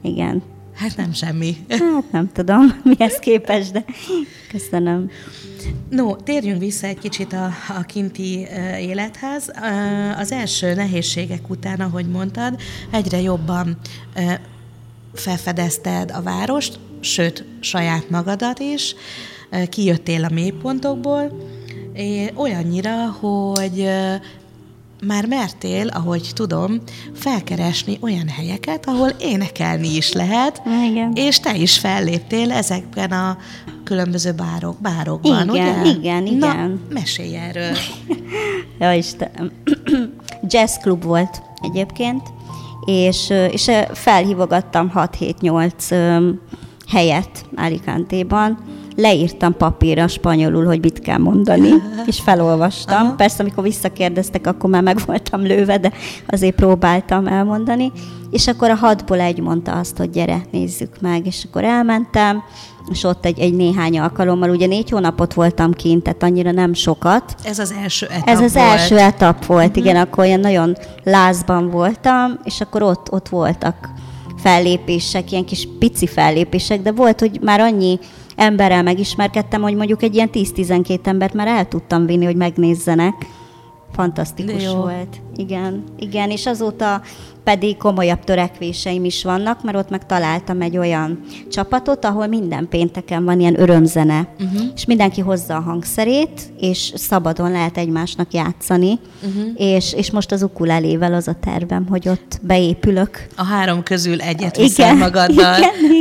Igen. Hát nem semmi. Hát nem tudom, mihez képest, de köszönöm. No, térjünk vissza egy kicsit a kinti élethez. Az első nehézségek után, ahogy mondtad, egyre jobban felfedezted a várost, sőt, saját magadat is. Kijöttél a mélypontokból, olyannyira, hogy már mertél, ahogy tudom, felkeresni olyan helyeket, ahol énekelni is lehet, igen. És te is felléptél ezekben a különböző bárokban, igen, ugye? Igen. Na, mesélj erről. Ja, Isten. Jazzklub volt egyébként, és felhívogattam 6-7-8 helyet Alicante-ban, leírtam papírra spanyolul, hogy mit kell mondani, és felolvastam. Aha. Persze, amikor visszakérdeztek, akkor már meg voltam lőve, de azért próbáltam elmondani. És akkor a 6-ból egy mondta azt, hogy gyere, nézzük meg. És akkor elmentem, és ott egy néhány alkalommal, ugye 4 hónapot voltam kint, tehát annyira nem sokat. Ez az első etap volt, uh-huh. Igen, akkor olyan nagyon lázban voltam, és akkor ott voltak fellépések, ilyen kis pici fellépések, de volt, hogy már annyi emberrel megismerkedtem, hogy mondjuk egy ilyen 10-12 embert már el tudtam vinni, hogy megnézzenek. Fantasztikus volt. Igen, és azóta pedig komolyabb törekvéseim is vannak, mert ott megtaláltam egy olyan csapatot, ahol minden pénteken van ilyen örömzene, uh-huh. és mindenki hozza a hangszerét, és szabadon lehet egymásnak játszani, uh-huh. és most az ukulelével az a tervem, hogy ott beépülök. A 3 közül egyet viszel magaddal.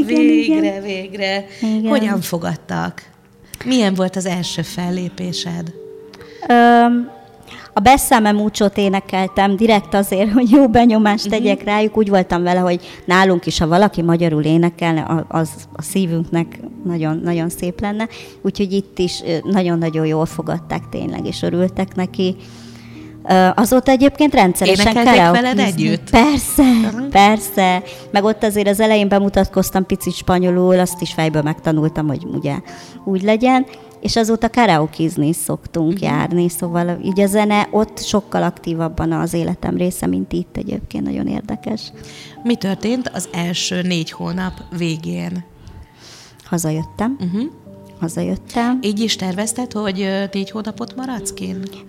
Igen, végre. Igen. Hogyan fogadtak? Milyen volt az első fellépésed? A Beszáme Múcsot énekeltem direkt azért, hogy jó benyomást tegyek uh-huh. rájuk. Úgy voltam vele, hogy nálunk is, ha valaki magyarul énekelne, az a szívünknek nagyon, nagyon szép lenne. Úgyhogy itt is nagyon-nagyon jól fogadták tényleg, és örültek neki. Azóta egyébként rendszeresen karaoke-znek. Énekeltek veled együtt? Persze. Meg ott azért az elején bemutatkoztam picit spanyolul, azt is fejből megtanultam, hogy ugye úgy legyen. És azóta karaoke-zni szoktunk uh-huh. járni, szóval így a zene ott sokkal aktívabban az életem része, mint itt egyébként, nagyon érdekes. Mi történt az első 4 hónap végén? Hazajöttem. Így is tervezted, hogy 4 hónapot maradsz kint?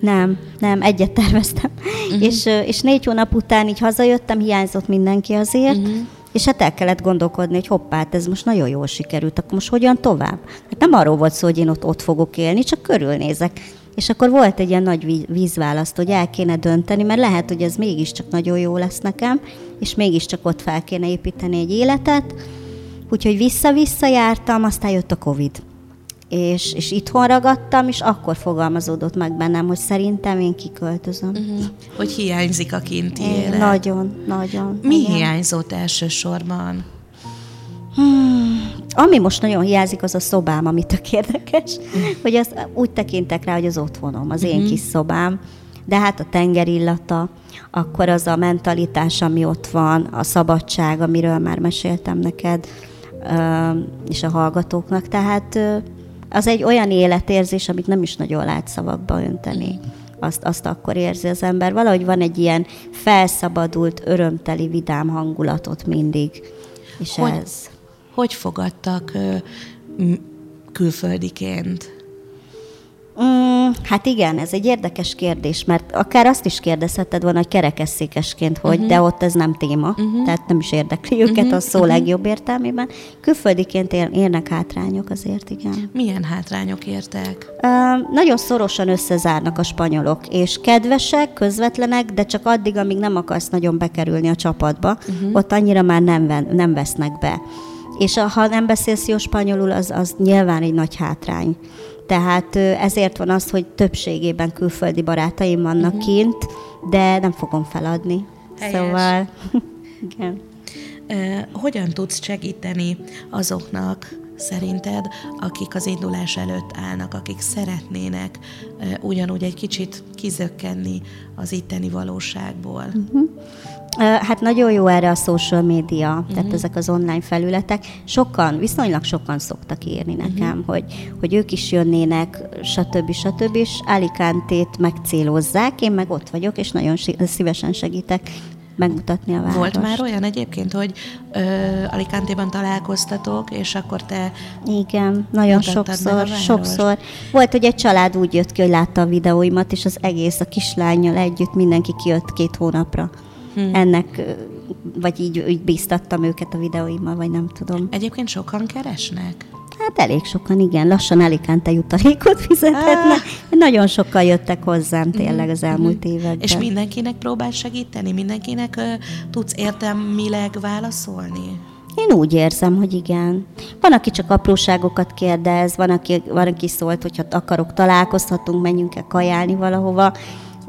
Nem, egyet terveztem. Uh-huh. És 4 hónap után így hazajöttem, hiányzott mindenki azért, uh-huh. és hát el kellett gondolkodni, hogy hoppát, ez most nagyon jól sikerült, akkor most hogyan tovább? Hát nem arról volt szó, hogy én ott fogok élni, csak körülnézek. És akkor volt egy ilyen nagy vízválaszt, hogy el kéne dönteni, mert lehet, hogy ez mégiscsak nagyon jó lesz nekem, és mégiscsak ott fel kéne építeni egy életet. Úgyhogy vissza-vissza jártam, aztán jött a Covid. És itthon ragadtam, és akkor fogalmazódott meg bennem, hogy szerintem én kiköltözöm. Uh-huh. Hogy hiányzik a kinti élet. Nagyon. Mi hiányzott elsősorban? Ami most nagyon hiányzik, az a szobám, ami tök érdekes. Hogy az, úgy tekintek rá, hogy az otthonom, az én kis szobám. De hát a tenger illata, akkor az a mentalitás, ami ott van, a szabadság, amiről már meséltem neked, és a hallgatóknak. Tehát... az egy olyan életérzés, amit nem is nagyon lehet szavakba önteni. Azt akkor érzi az ember. Valahogy van egy ilyen felszabadult, örömteli, vidám hangulatot mindig. És hogy, ez... Hogy fogadtak külföldiként? Hát igen, ez egy érdekes kérdés, mert akár azt is kérdezheted volna, hogy kerekesszékesként, hogy de ott ez nem téma, tehát nem is érdekli őket a szó legjobb értelmében. Külföldiként érnek hátrányok azért, igen. Milyen hátrányok értek? Nagyon szorosan összezárnak a spanyolok, és kedvesek, közvetlenek, de csak addig, amíg nem akarsz nagyon bekerülni a csapatba, ott annyira már nem vesznek be. És ha nem beszélsz jó spanyolul, az nyilván egy nagy hátrány. Tehát ezért van az, hogy többségében külföldi barátaim vannak kint, de nem fogom feladni. Helyes. Szóval, igen. Hogyan tudsz segíteni azoknak, szerinted, akik az indulás előtt állnak, akik szeretnének ugyanúgy egy kicsit kizökkenni az itteni valóságból? Hát nagyon jó erre a social media, tehát ezek az online felületek. Viszonylag sokan szoktak írni nekem, hogy ők is jönnének, stb. És Alicante-t megcélozzák, én meg ott vagyok, és nagyon szívesen segítek megmutatni a várost. Volt már olyan egyébként, hogy Alicante-ban találkoztatok, és akkor te... Igen, nagyon sokszor. Volt, hogy egy család úgy jött ki, hogy látta a videóimat, és az egész a kislánnyal együtt mindenki kijött 2 hónapra. Ennek, vagy így bíztattam őket a videóimmal, vagy nem tudom. Egyébként sokan keresnek? Hát elég sokan, igen. Lassan Alicante jutalékot fizethetnek. Nagyon sokkal jöttek hozzám tényleg az elmúlt években. És mindenkinek próbál segíteni? Mindenkinek tudsz értelmileg válaszolni? Én úgy érzem, hogy igen. Van, aki csak apróságokat kérdez, van, aki szólt, hogyha akarok, találkozhatunk, menjünk el kajálni valahova.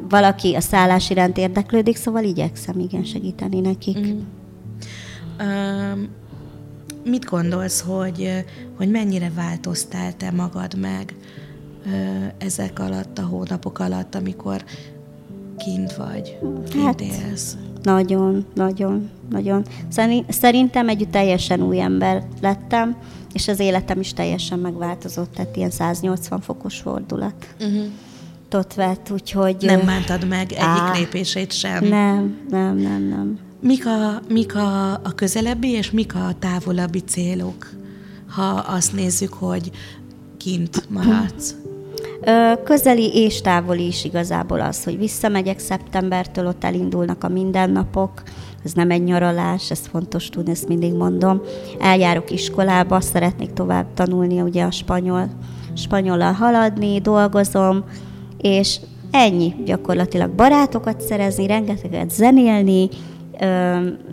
Valaki a szállás iránt érdeklődik, szóval igyekszem igen segíteni nekik. Mit gondolsz, hogy mennyire változtál te magad meg ezek alatt, a hónapok alatt, amikor kint vagy, kint élsz? Nagyon, nagyon, nagyon. Szerintem egy teljesen új ember lettem, és az életem is teljesen megváltozott, tehát ilyen 180 fokos fordulat. Vett, úgyhogy... Nem bántad meg egyik lépését sem? Nem. Mik a közelebbi és mik a távolabbi célok, ha azt nézzük, hogy kint maradsz? Közeli és távoli is igazából az, hogy visszamegyek szeptembertől, ott elindulnak a mindennapok, ez nem egy nyaralás, ez fontos tudni, ezt mindig mondom. Eljárok iskolába, szeretnék tovább tanulni, ugye a spanyollal haladni, dolgozom, és ennyi gyakorlatilag barátokat szerezni, rengeteget zenélni,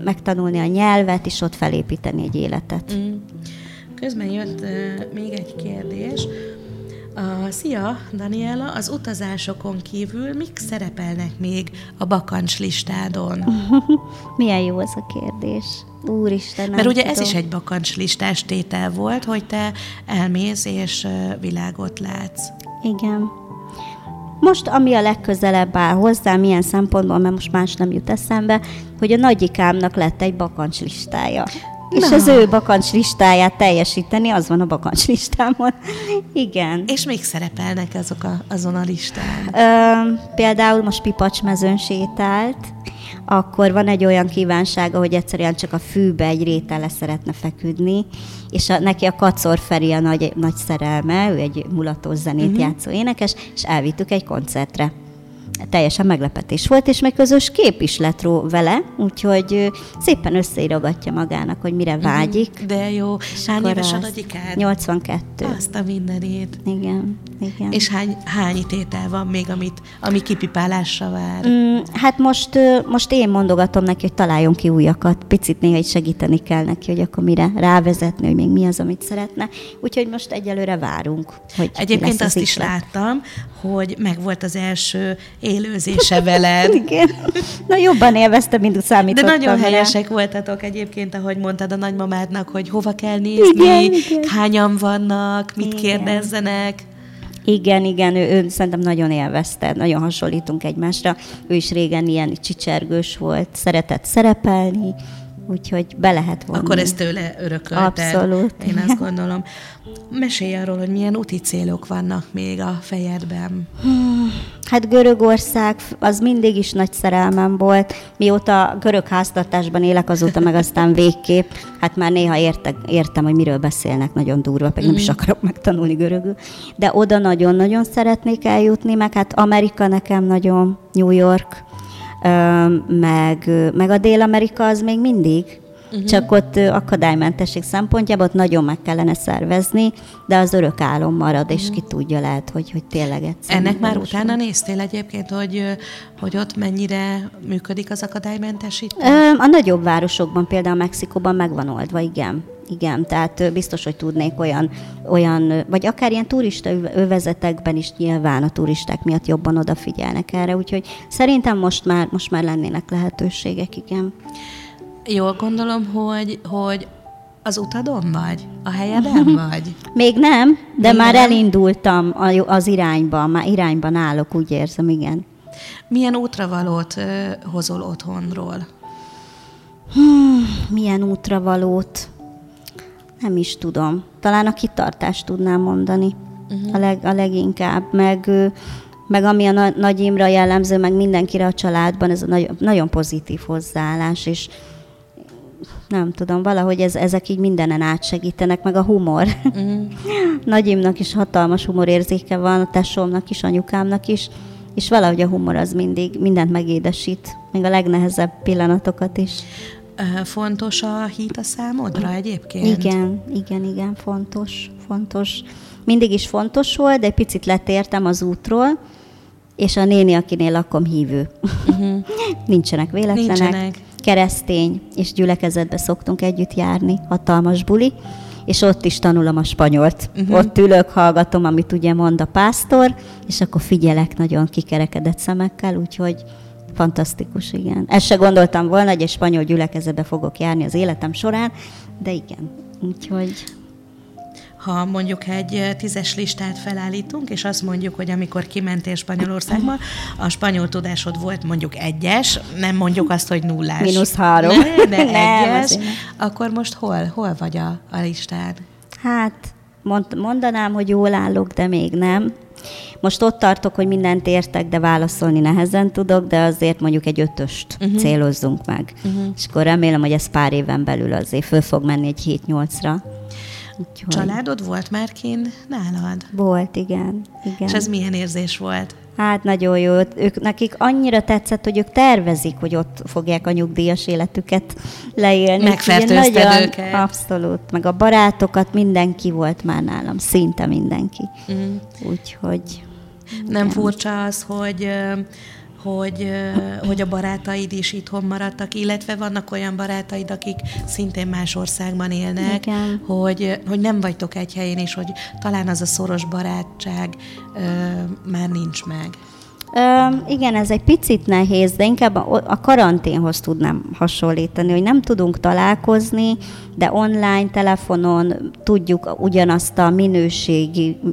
megtanulni a nyelvet, és ott felépíteni egy életet. Közben jött még egy kérdés. Szia, Daniella! Az utazásokon kívül mik szerepelnek még a bakancs listádon? Milyen jó az a kérdés. Úristen, mert ugye tudom. Ez is egy bakancslistás tétel volt, hogy te elmész és világot látsz. Igen. Most, ami a legközelebb áll hozzám, ilyen szempontból, mert most más nem jut eszembe, hogy a nagyikámnak lett egy bakancslistája. És az ő bakancslistáját teljesíteni, az van a bakancslistámon. Igen. És még szerepelnek azon a listán? Például most Pipacsmezőn sétált, akkor van egy olyan kívánsága, hogy egyszerűen csak a fűbe egy rétele szeretne feküdni, és neki a Kacsor Feri a nagy szerelme, ő egy mulatós zenét játszó énekes, és elvittük egy koncertre. Teljesen meglepetés volt, és meg közös kép is lett vele, úgyhogy szépen összeirogatja magának, hogy mire vágyik. De jó. Hány éves az Adikát? 82. Azt a mindenét. Igen. És hány étel van még, ami kipipálásra vár? Hát most én mondogatom neki, hogy találjon ki újakat. Picit néha így segíteni kell neki, hogy akkor mire rávezetni, hogy még mi az, amit szeretne. Úgyhogy most egyelőre várunk, hogy egyébként azt is láttam, hogy megvolt az első élőzése veled. Igen. Na, jobban élveztem, mint számítottam. De nagyon helyesek voltatok egyébként, ahogy mondtad a nagymamádnak, hogy hova kell nézni, igen. Hányan vannak, mit kérdezzenek. Igen, ő szerintem nagyon élvezte, nagyon hasonlítunk egymásra. Ő is régen ilyen csicsergős volt, szeretett szerepelni, úgyhogy be lehet vonni. Akkor ezt tőle örökölted. Abszolút. Én azt gondolom. Mesélj arról, hogy milyen úti célok vannak még a fejedben. Hát Görögország, az mindig is nagy szerelmem volt. Mióta görög háztartásban élek, azóta meg aztán végképp. Hát már néha értem, hogy miről beszélnek, nagyon durva, pedig nem is akarok megtanulni görögül. De oda nagyon-nagyon szeretnék eljutni, meg hát Amerika nekem nagyon, New York, meg a Dél-Amerika az még mindig, csak ott akadálymentesség szempontjából ott nagyon meg kellene szervezni, de az örök álom marad, és ki tudja, lehet, hogy tényleg egyszer. Ennek már utána néztél egyébként, hogy ott mennyire működik az akadálymentesítés? A nagyobb városokban, például Mexikóban meg van oldva, igen, tehát biztos, hogy tudnék olyan, vagy akár ilyen turista övezetekben is nyilván a turisták miatt jobban odafigyelnek erre, úgyhogy szerintem most már lennének lehetőségek, igen. Jól gondolom, hogy az utadon vagy? A helyeden vagy? Még nem, de már elindultam az irányba, már irányban állok, úgy érzem, igen. Milyen útravalót hozol otthonról? Milyen útravalót? Nem is tudom. Talán a kitartást tudnám mondani a leginkább, meg ami a Nagy Imre jellemző, meg mindenkire a családban, ez a nagyon pozitív hozzáállás, és nem tudom, valahogy ezek így mindenen átsegítenek, meg a humor. Nagy Imnak is hatalmas humorérzéke van, a tesómnak is, anyukámnak is, és valahogy a humor az mindig mindent megédesít, még a legnehezebb pillanatokat is. Fontos a hit a számodra egyébként? Igen, fontos. mindig is fontos volt, de egy picit letértem az útról, és a néni, akinél lakom, hívő. Uh-huh. Nincsenek véletlenek. Nincsenek. Keresztény, és gyülekezetbe szoktunk együtt járni, hatalmas buli, és ott is tanulom a spanyolt. Uh-huh. Ott ülök, hallgatom, amit ugye mond a pásztor, és akkor figyelek nagyon kikerekedett szemekkel, úgyhogy fantasztikus, igen. Ezt se gondoltam volna, hogy egy spanyol gyülekezetbe fogok járni az életem során, de igen, úgyhogy... Ha mondjuk egy 10-es listát felállítunk, és azt mondjuk, hogy amikor kimentél Spanyolországba, a spanyol tudásod volt mondjuk 1-es, nem mondjuk azt, hogy 0-as. -3. De 1-es. Akkor most hol vagy a listán? Hát, mondanám, hogy jól állok, de még nem. Most ott tartok, hogy mindent értek, de válaszolni nehezen tudok, de azért mondjuk egy 5-öst uh-huh. célozzunk meg. Uh-huh. És akkor remélem, hogy ez pár éven belül azért föl fog menni egy 7-8-ra. Úgyhogy... Családod volt már kint nálad? Volt, igen. És ez milyen érzés volt? Hát nagyon jó. Nekik annyira tetszett, hogy ők tervezik, hogy ott fogják a nyugdíjas életüket leélni. Megfertőzted őket. Abszolút. Meg a barátokat, mindenki volt már nálam. Szinte mindenki. Mm. Úgyhogy... Nem furcsa az, hogy a barátaid is itthon maradtak, illetve vannak olyan barátaid, akik szintén más országban élnek, hogy nem vagytok egy helyen, és hogy talán az a szoros barátság már nincs meg. Igen, ez egy picit nehéz, de inkább a karanténhoz tudnám hasonlítani, hogy nem tudunk találkozni, de online, telefonon tudjuk ugyanazt a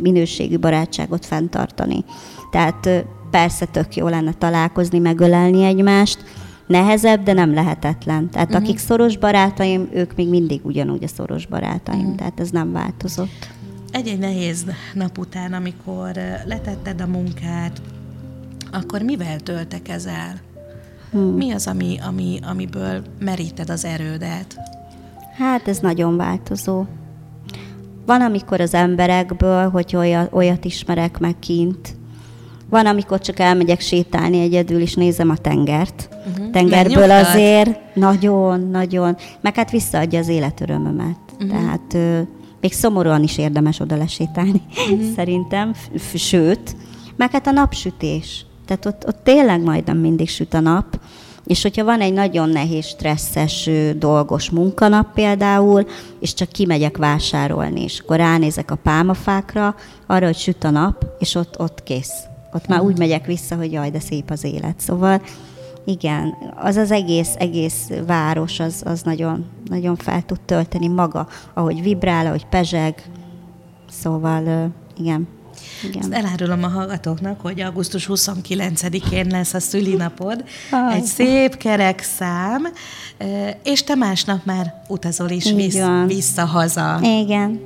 minőségű barátságot fenntartani. Tehát persze tök jó lenne találkozni, megölelni egymást. Nehezebb, de nem lehetetlen. Tehát akik szoros barátaim, ők még mindig ugyanúgy a szoros barátaim. Tehát ez nem változott. Egy nehéz nap után, amikor letetted a munkát, akkor mivel töltekezel? Mi az, amiből meríted az erődet? Hát ez nagyon változó. Van, amikor az emberekből, hogy olyat ismerek meg kint. Van, amikor csak elmegyek sétálni egyedül, és nézem a tengert. Tengerből azért nagyon. Meg hát visszaadja az életörömömet. Tehát még szomorúan is érdemes oda lesétálni, szerintem. Sőt, meg hát a napsütés. Tehát ott tényleg majdnem mindig süt a nap. És hogyha van egy nagyon nehéz, stresszes, dolgos munkanap például, és csak kimegyek vásárolni, és akkor ránézek a pálmafákra, arra, hogy süt a nap, és ott kész. Ott már úgy megyek vissza, hogy jaj, de szép az élet. Szóval igen, az egész város, az nagyon, nagyon fel tud tölteni maga, ahogy vibrál, ahogy pezseg. Szóval igen. Ezt elárulom a hallgatóknak, hogy augusztus 29-én lesz a szülinapod. Egy szép kerek szám, és te másnap már utazol is vissza haza. Igen.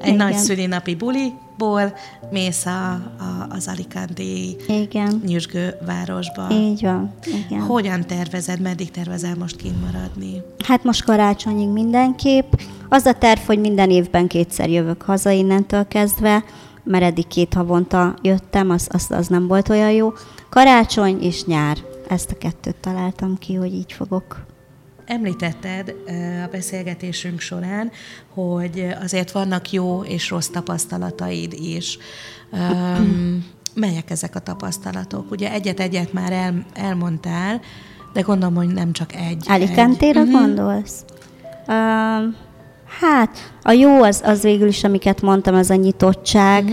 Egy nagy szülinapi buliból mész az alicante-i nyüzsgő városba. Így van. Igen. Hogyan tervezed, meddig tervezel most kint maradni? Hát most karácsonyig mindenképp. Az a terv, hogy minden évben 2-szer jövök haza innentől kezdve, mert eddig 2 havonta jöttem, az nem volt olyan jó. Karácsony és nyár. Ezt a 2-t találtam ki, hogy így fogok. Említetted a beszélgetésünk során, hogy azért vannak jó és rossz tapasztalataid is. Melyek ezek a tapasztalatok? Ugye egyet-egyet már elmondtál, de gondolom, hogy nem csak egy. Alicante-ra gondolsz? Hát, a jó az végül is, amiket mondtam, az a nyitottság.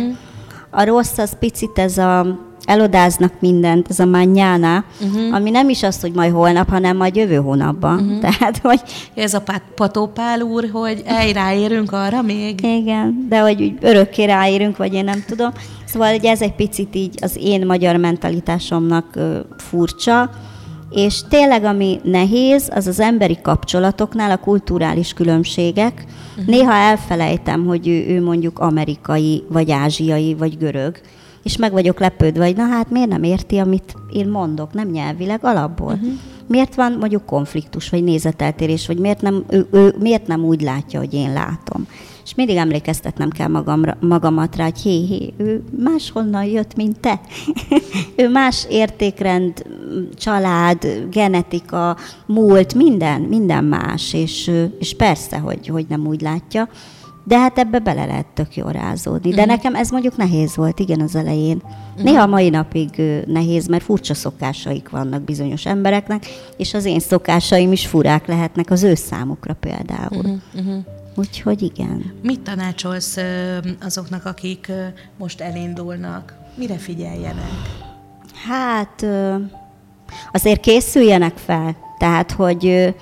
A rossz az picit ez a elodáznak mindent, ez a manjána, ami nem is az, hogy majd holnap, hanem majd jövő hónapban. Tehát, hogy... Ez a Patópál úr, hogy ráérünk arra még. Igen, de hogy úgy örökké ráérünk, vagy én nem tudom. Szóval ugye ez egy picit így az én magyar mentalitásomnak furcsa. És tényleg, ami nehéz, az az emberi kapcsolatoknál a kulturális különbségek. Néha elfelejtem, hogy ő mondjuk amerikai, vagy ázsiai, vagy görög, és meg vagyok lepődve, hogy na hát miért nem érti, amit én mondok, nem nyelvileg, alapból. Miért van mondjuk konfliktus, vagy nézeteltérés, vagy miért nem úgy látja, hogy én látom. És mindig emlékeztetnem kell magamat rá, hogy hé, ő máshonnan jött, mint te. Ő más értékrend, család, genetika, múlt, minden más, és persze, hogy nem úgy látja. De hát ebbe bele lehet tök jól rázódni. De nekem ez mondjuk nehéz volt, igen, az elején. Néha a mai napig nehéz, mert furcsa szokásaik vannak bizonyos embereknek, és az én szokásaim is furák lehetnek az ő számukra például. Úgyhogy igen. Mit tanácsolsz azoknak, akik most elindulnak? Mire figyeljenek? Hát azért készüljenek fel. Tehát, hogy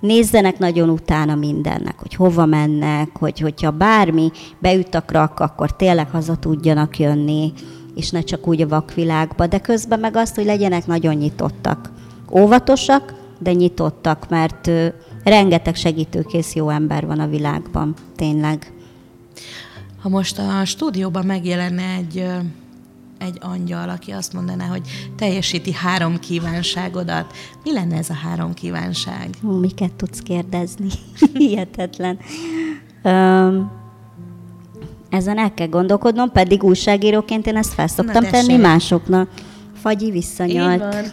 nézzenek nagyon utána mindennek, hogy hova mennek, hogy hogyha bármi beüt a krak, akkor tényleg haza tudjanak jönni, és ne csak úgy a vakvilágba, de közben meg azt, hogy legyenek nagyon nyitottak. Óvatosak, de nyitottak, mert rengeteg segítőkész jó ember van a világban, tényleg. Ha most a stúdióban megjelenne egy angyal, aki azt mondaná, hogy teljesíti 3 kívánságodat. Mi lenne ez a 3 kívánság? Miket tudsz kérdezni? Hihetetlen. Ezen el kell gondolkodnom, pedig újságíróként én ezt felszoktam tenni másoknak. Fagyi visszanyalt.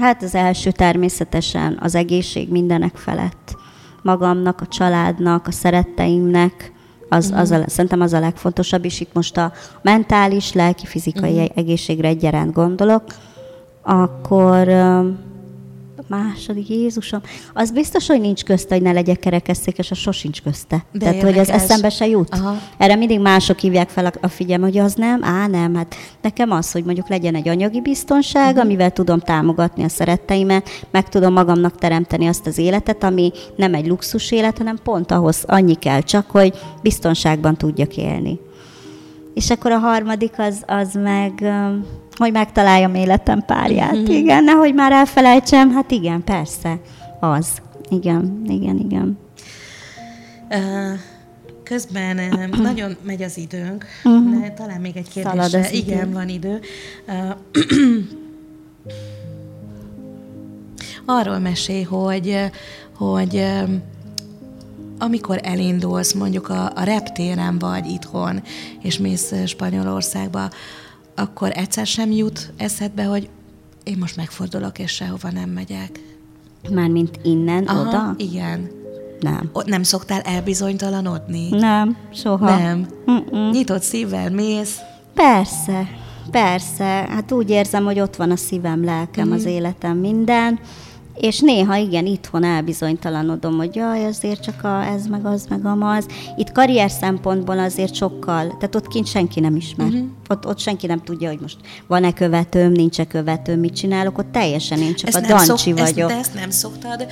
Hát az első természetesen az egészség mindenek felett. Magamnak, a családnak, a szeretteimnek. Szerintem az a legfontosabb, és itt most a mentális, lelki, fizikai egészségre egyaránt gondolok. Akkor második, Jézusom, az biztos, hogy nincs közte, hogy ne legyek kerekesszékes, az sosincs közte. De tehát, érdekes, hogy az eszembe se jut. Aha. Erre mindig mások hívják fel a figyelmet, hogy az nem, nem, hát nekem az, hogy mondjuk legyen egy anyagi biztonság, amivel tudom támogatni a szeretteimet, meg tudom magamnak teremteni azt az életet, ami nem egy luxus élet, hanem pont ahhoz annyi kell csak, hogy biztonságban tudjak élni. És akkor a harmadik az meg... hogy megtaláljam életem párját. Igen, nehogy már elfelejtsem. Hát igen, persze. Az. Igen. Közben nagyon megy az időnk. De talán még egy kérdésre. Igen, van idő. Arról mesél, hogy amikor elindulsz, mondjuk a reptéren vagy itthon, és mész Spanyolországba, akkor egyszer sem jut eszedbe, hogy én most megfordulok, és sehova nem megyek. Mármint innen, oda? Igen. Nem. Nem szoktál elbizonytalanodni? Nem, soha. Nem. Nyitott szívvel mész? Persze. Hát úgy érzem, hogy ott van a szívem, lelkem, az életem, minden. És néha igen, itthon elbizonytalanodom, hogy jaj, azért csak ez, meg az, meg amaz. Itt karrier szempontból azért sokkal, tehát ott kint senki nem ismer. Ott senki nem tudja, hogy most van-e követőm, nincs-e követőm, mit csinálok, ott teljesen én csak a Dancsi vagyok. De ezt nem szoktad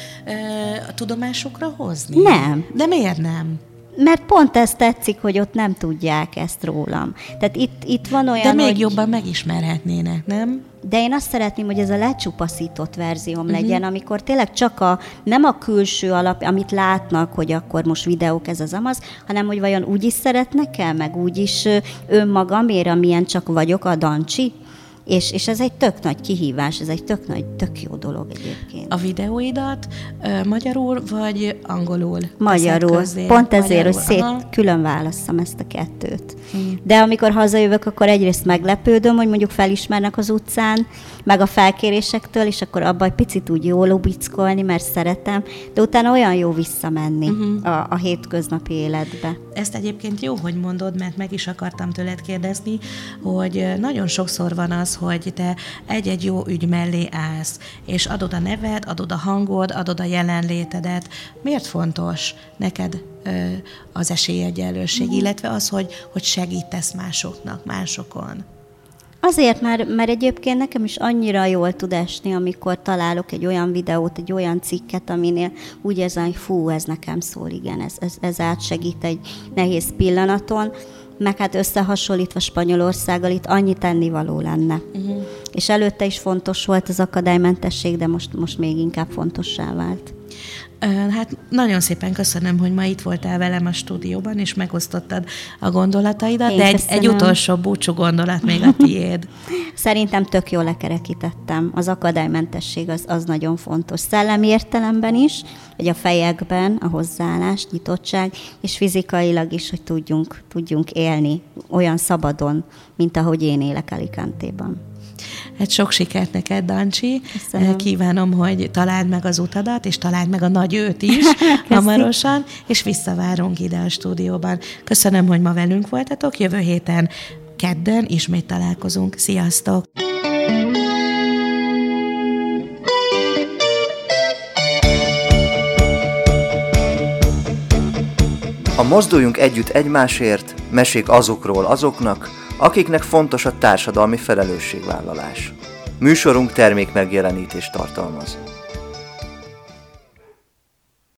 a tudomásukra hozni? Nem. De miért nem? Mert pont ezt tetszik, hogy ott nem tudják ezt rólam. Tehát itt van olyan, de még hogy... jobban megismerhetnének, nem? De én azt szeretném, hogy ez a lecsupaszított verzióm legyen, amikor tényleg csak nem a külső alap, amit látnak, hogy akkor most videók, ez az amaz, hanem hogy vajon úgy is szeretnek el, meg úgy is önmagamért, amilyen csak vagyok, a Dancsi. És ez egy tök nagy kihívás, ez egy tök jó dolog egyébként. A videóidat magyarul vagy angolul? Magyarul. Pont ezért, hogy külön válasszam ezt a kettőt. De amikor hazajövök, akkor egyrészt meglepődöm, hogy mondjuk felismernek az utcán, meg a felkérésektől, és akkor abban egy picit úgy jól lubickolni, mert szeretem, de utána olyan jó visszamenni a hétköznapi életbe. Ezt egyébként jó, hogy mondod, mert meg is akartam tőled kérdezni, hogy nagyon sokszor van az, hogy te egy-egy jó ügy mellé állsz, és adod a neved, adod a hangod, adod a jelenlétedet. Miért fontos neked az esélyegyenlőség, illetve az, hogy segítesz másoknak, másokon? Azért, mert egyébként nekem is annyira jól tud esni, amikor találok egy olyan videót, egy olyan cikket, aminél úgy érzem, hogy fú, ez nekem szól, igen, ez átsegít egy nehéz pillanaton, meg hát összehasonlítva Spanyolországgal itt annyi tennivaló lenne. És előtte is fontos volt az akadálymentesség, de most még inkább fontossá vált. Hát nagyon szépen köszönöm, hogy ma itt voltál velem a stúdióban, és megosztottad a gondolataidat, de egy utolsó búcsú gondolat még a tiéd. Szerintem tök jól lekerekítettem. Az akadálymentesség az nagyon fontos. Szellemi értelemben is, hogy a fejekben a hozzáállás, nyitottság, és fizikailag is, hogy tudjunk élni olyan szabadon, mint ahogy én élek Alicante-ban. Hát sok sikert neked, Dancsi. Köszönöm. Kívánom, hogy találd meg az utadat, és találd meg a nagy őt is hamarosan, és visszavárunk ide a stúdióban. Köszönöm, hogy ma velünk voltatok. Jövő héten kedden ismét találkozunk. Sziasztok! A Mozduljunk Együtt Egymásért mesék azokról azoknak, akiknek fontos a társadalmi felelősségvállalás. Műsorunk termékmegjelenítést tartalmaz.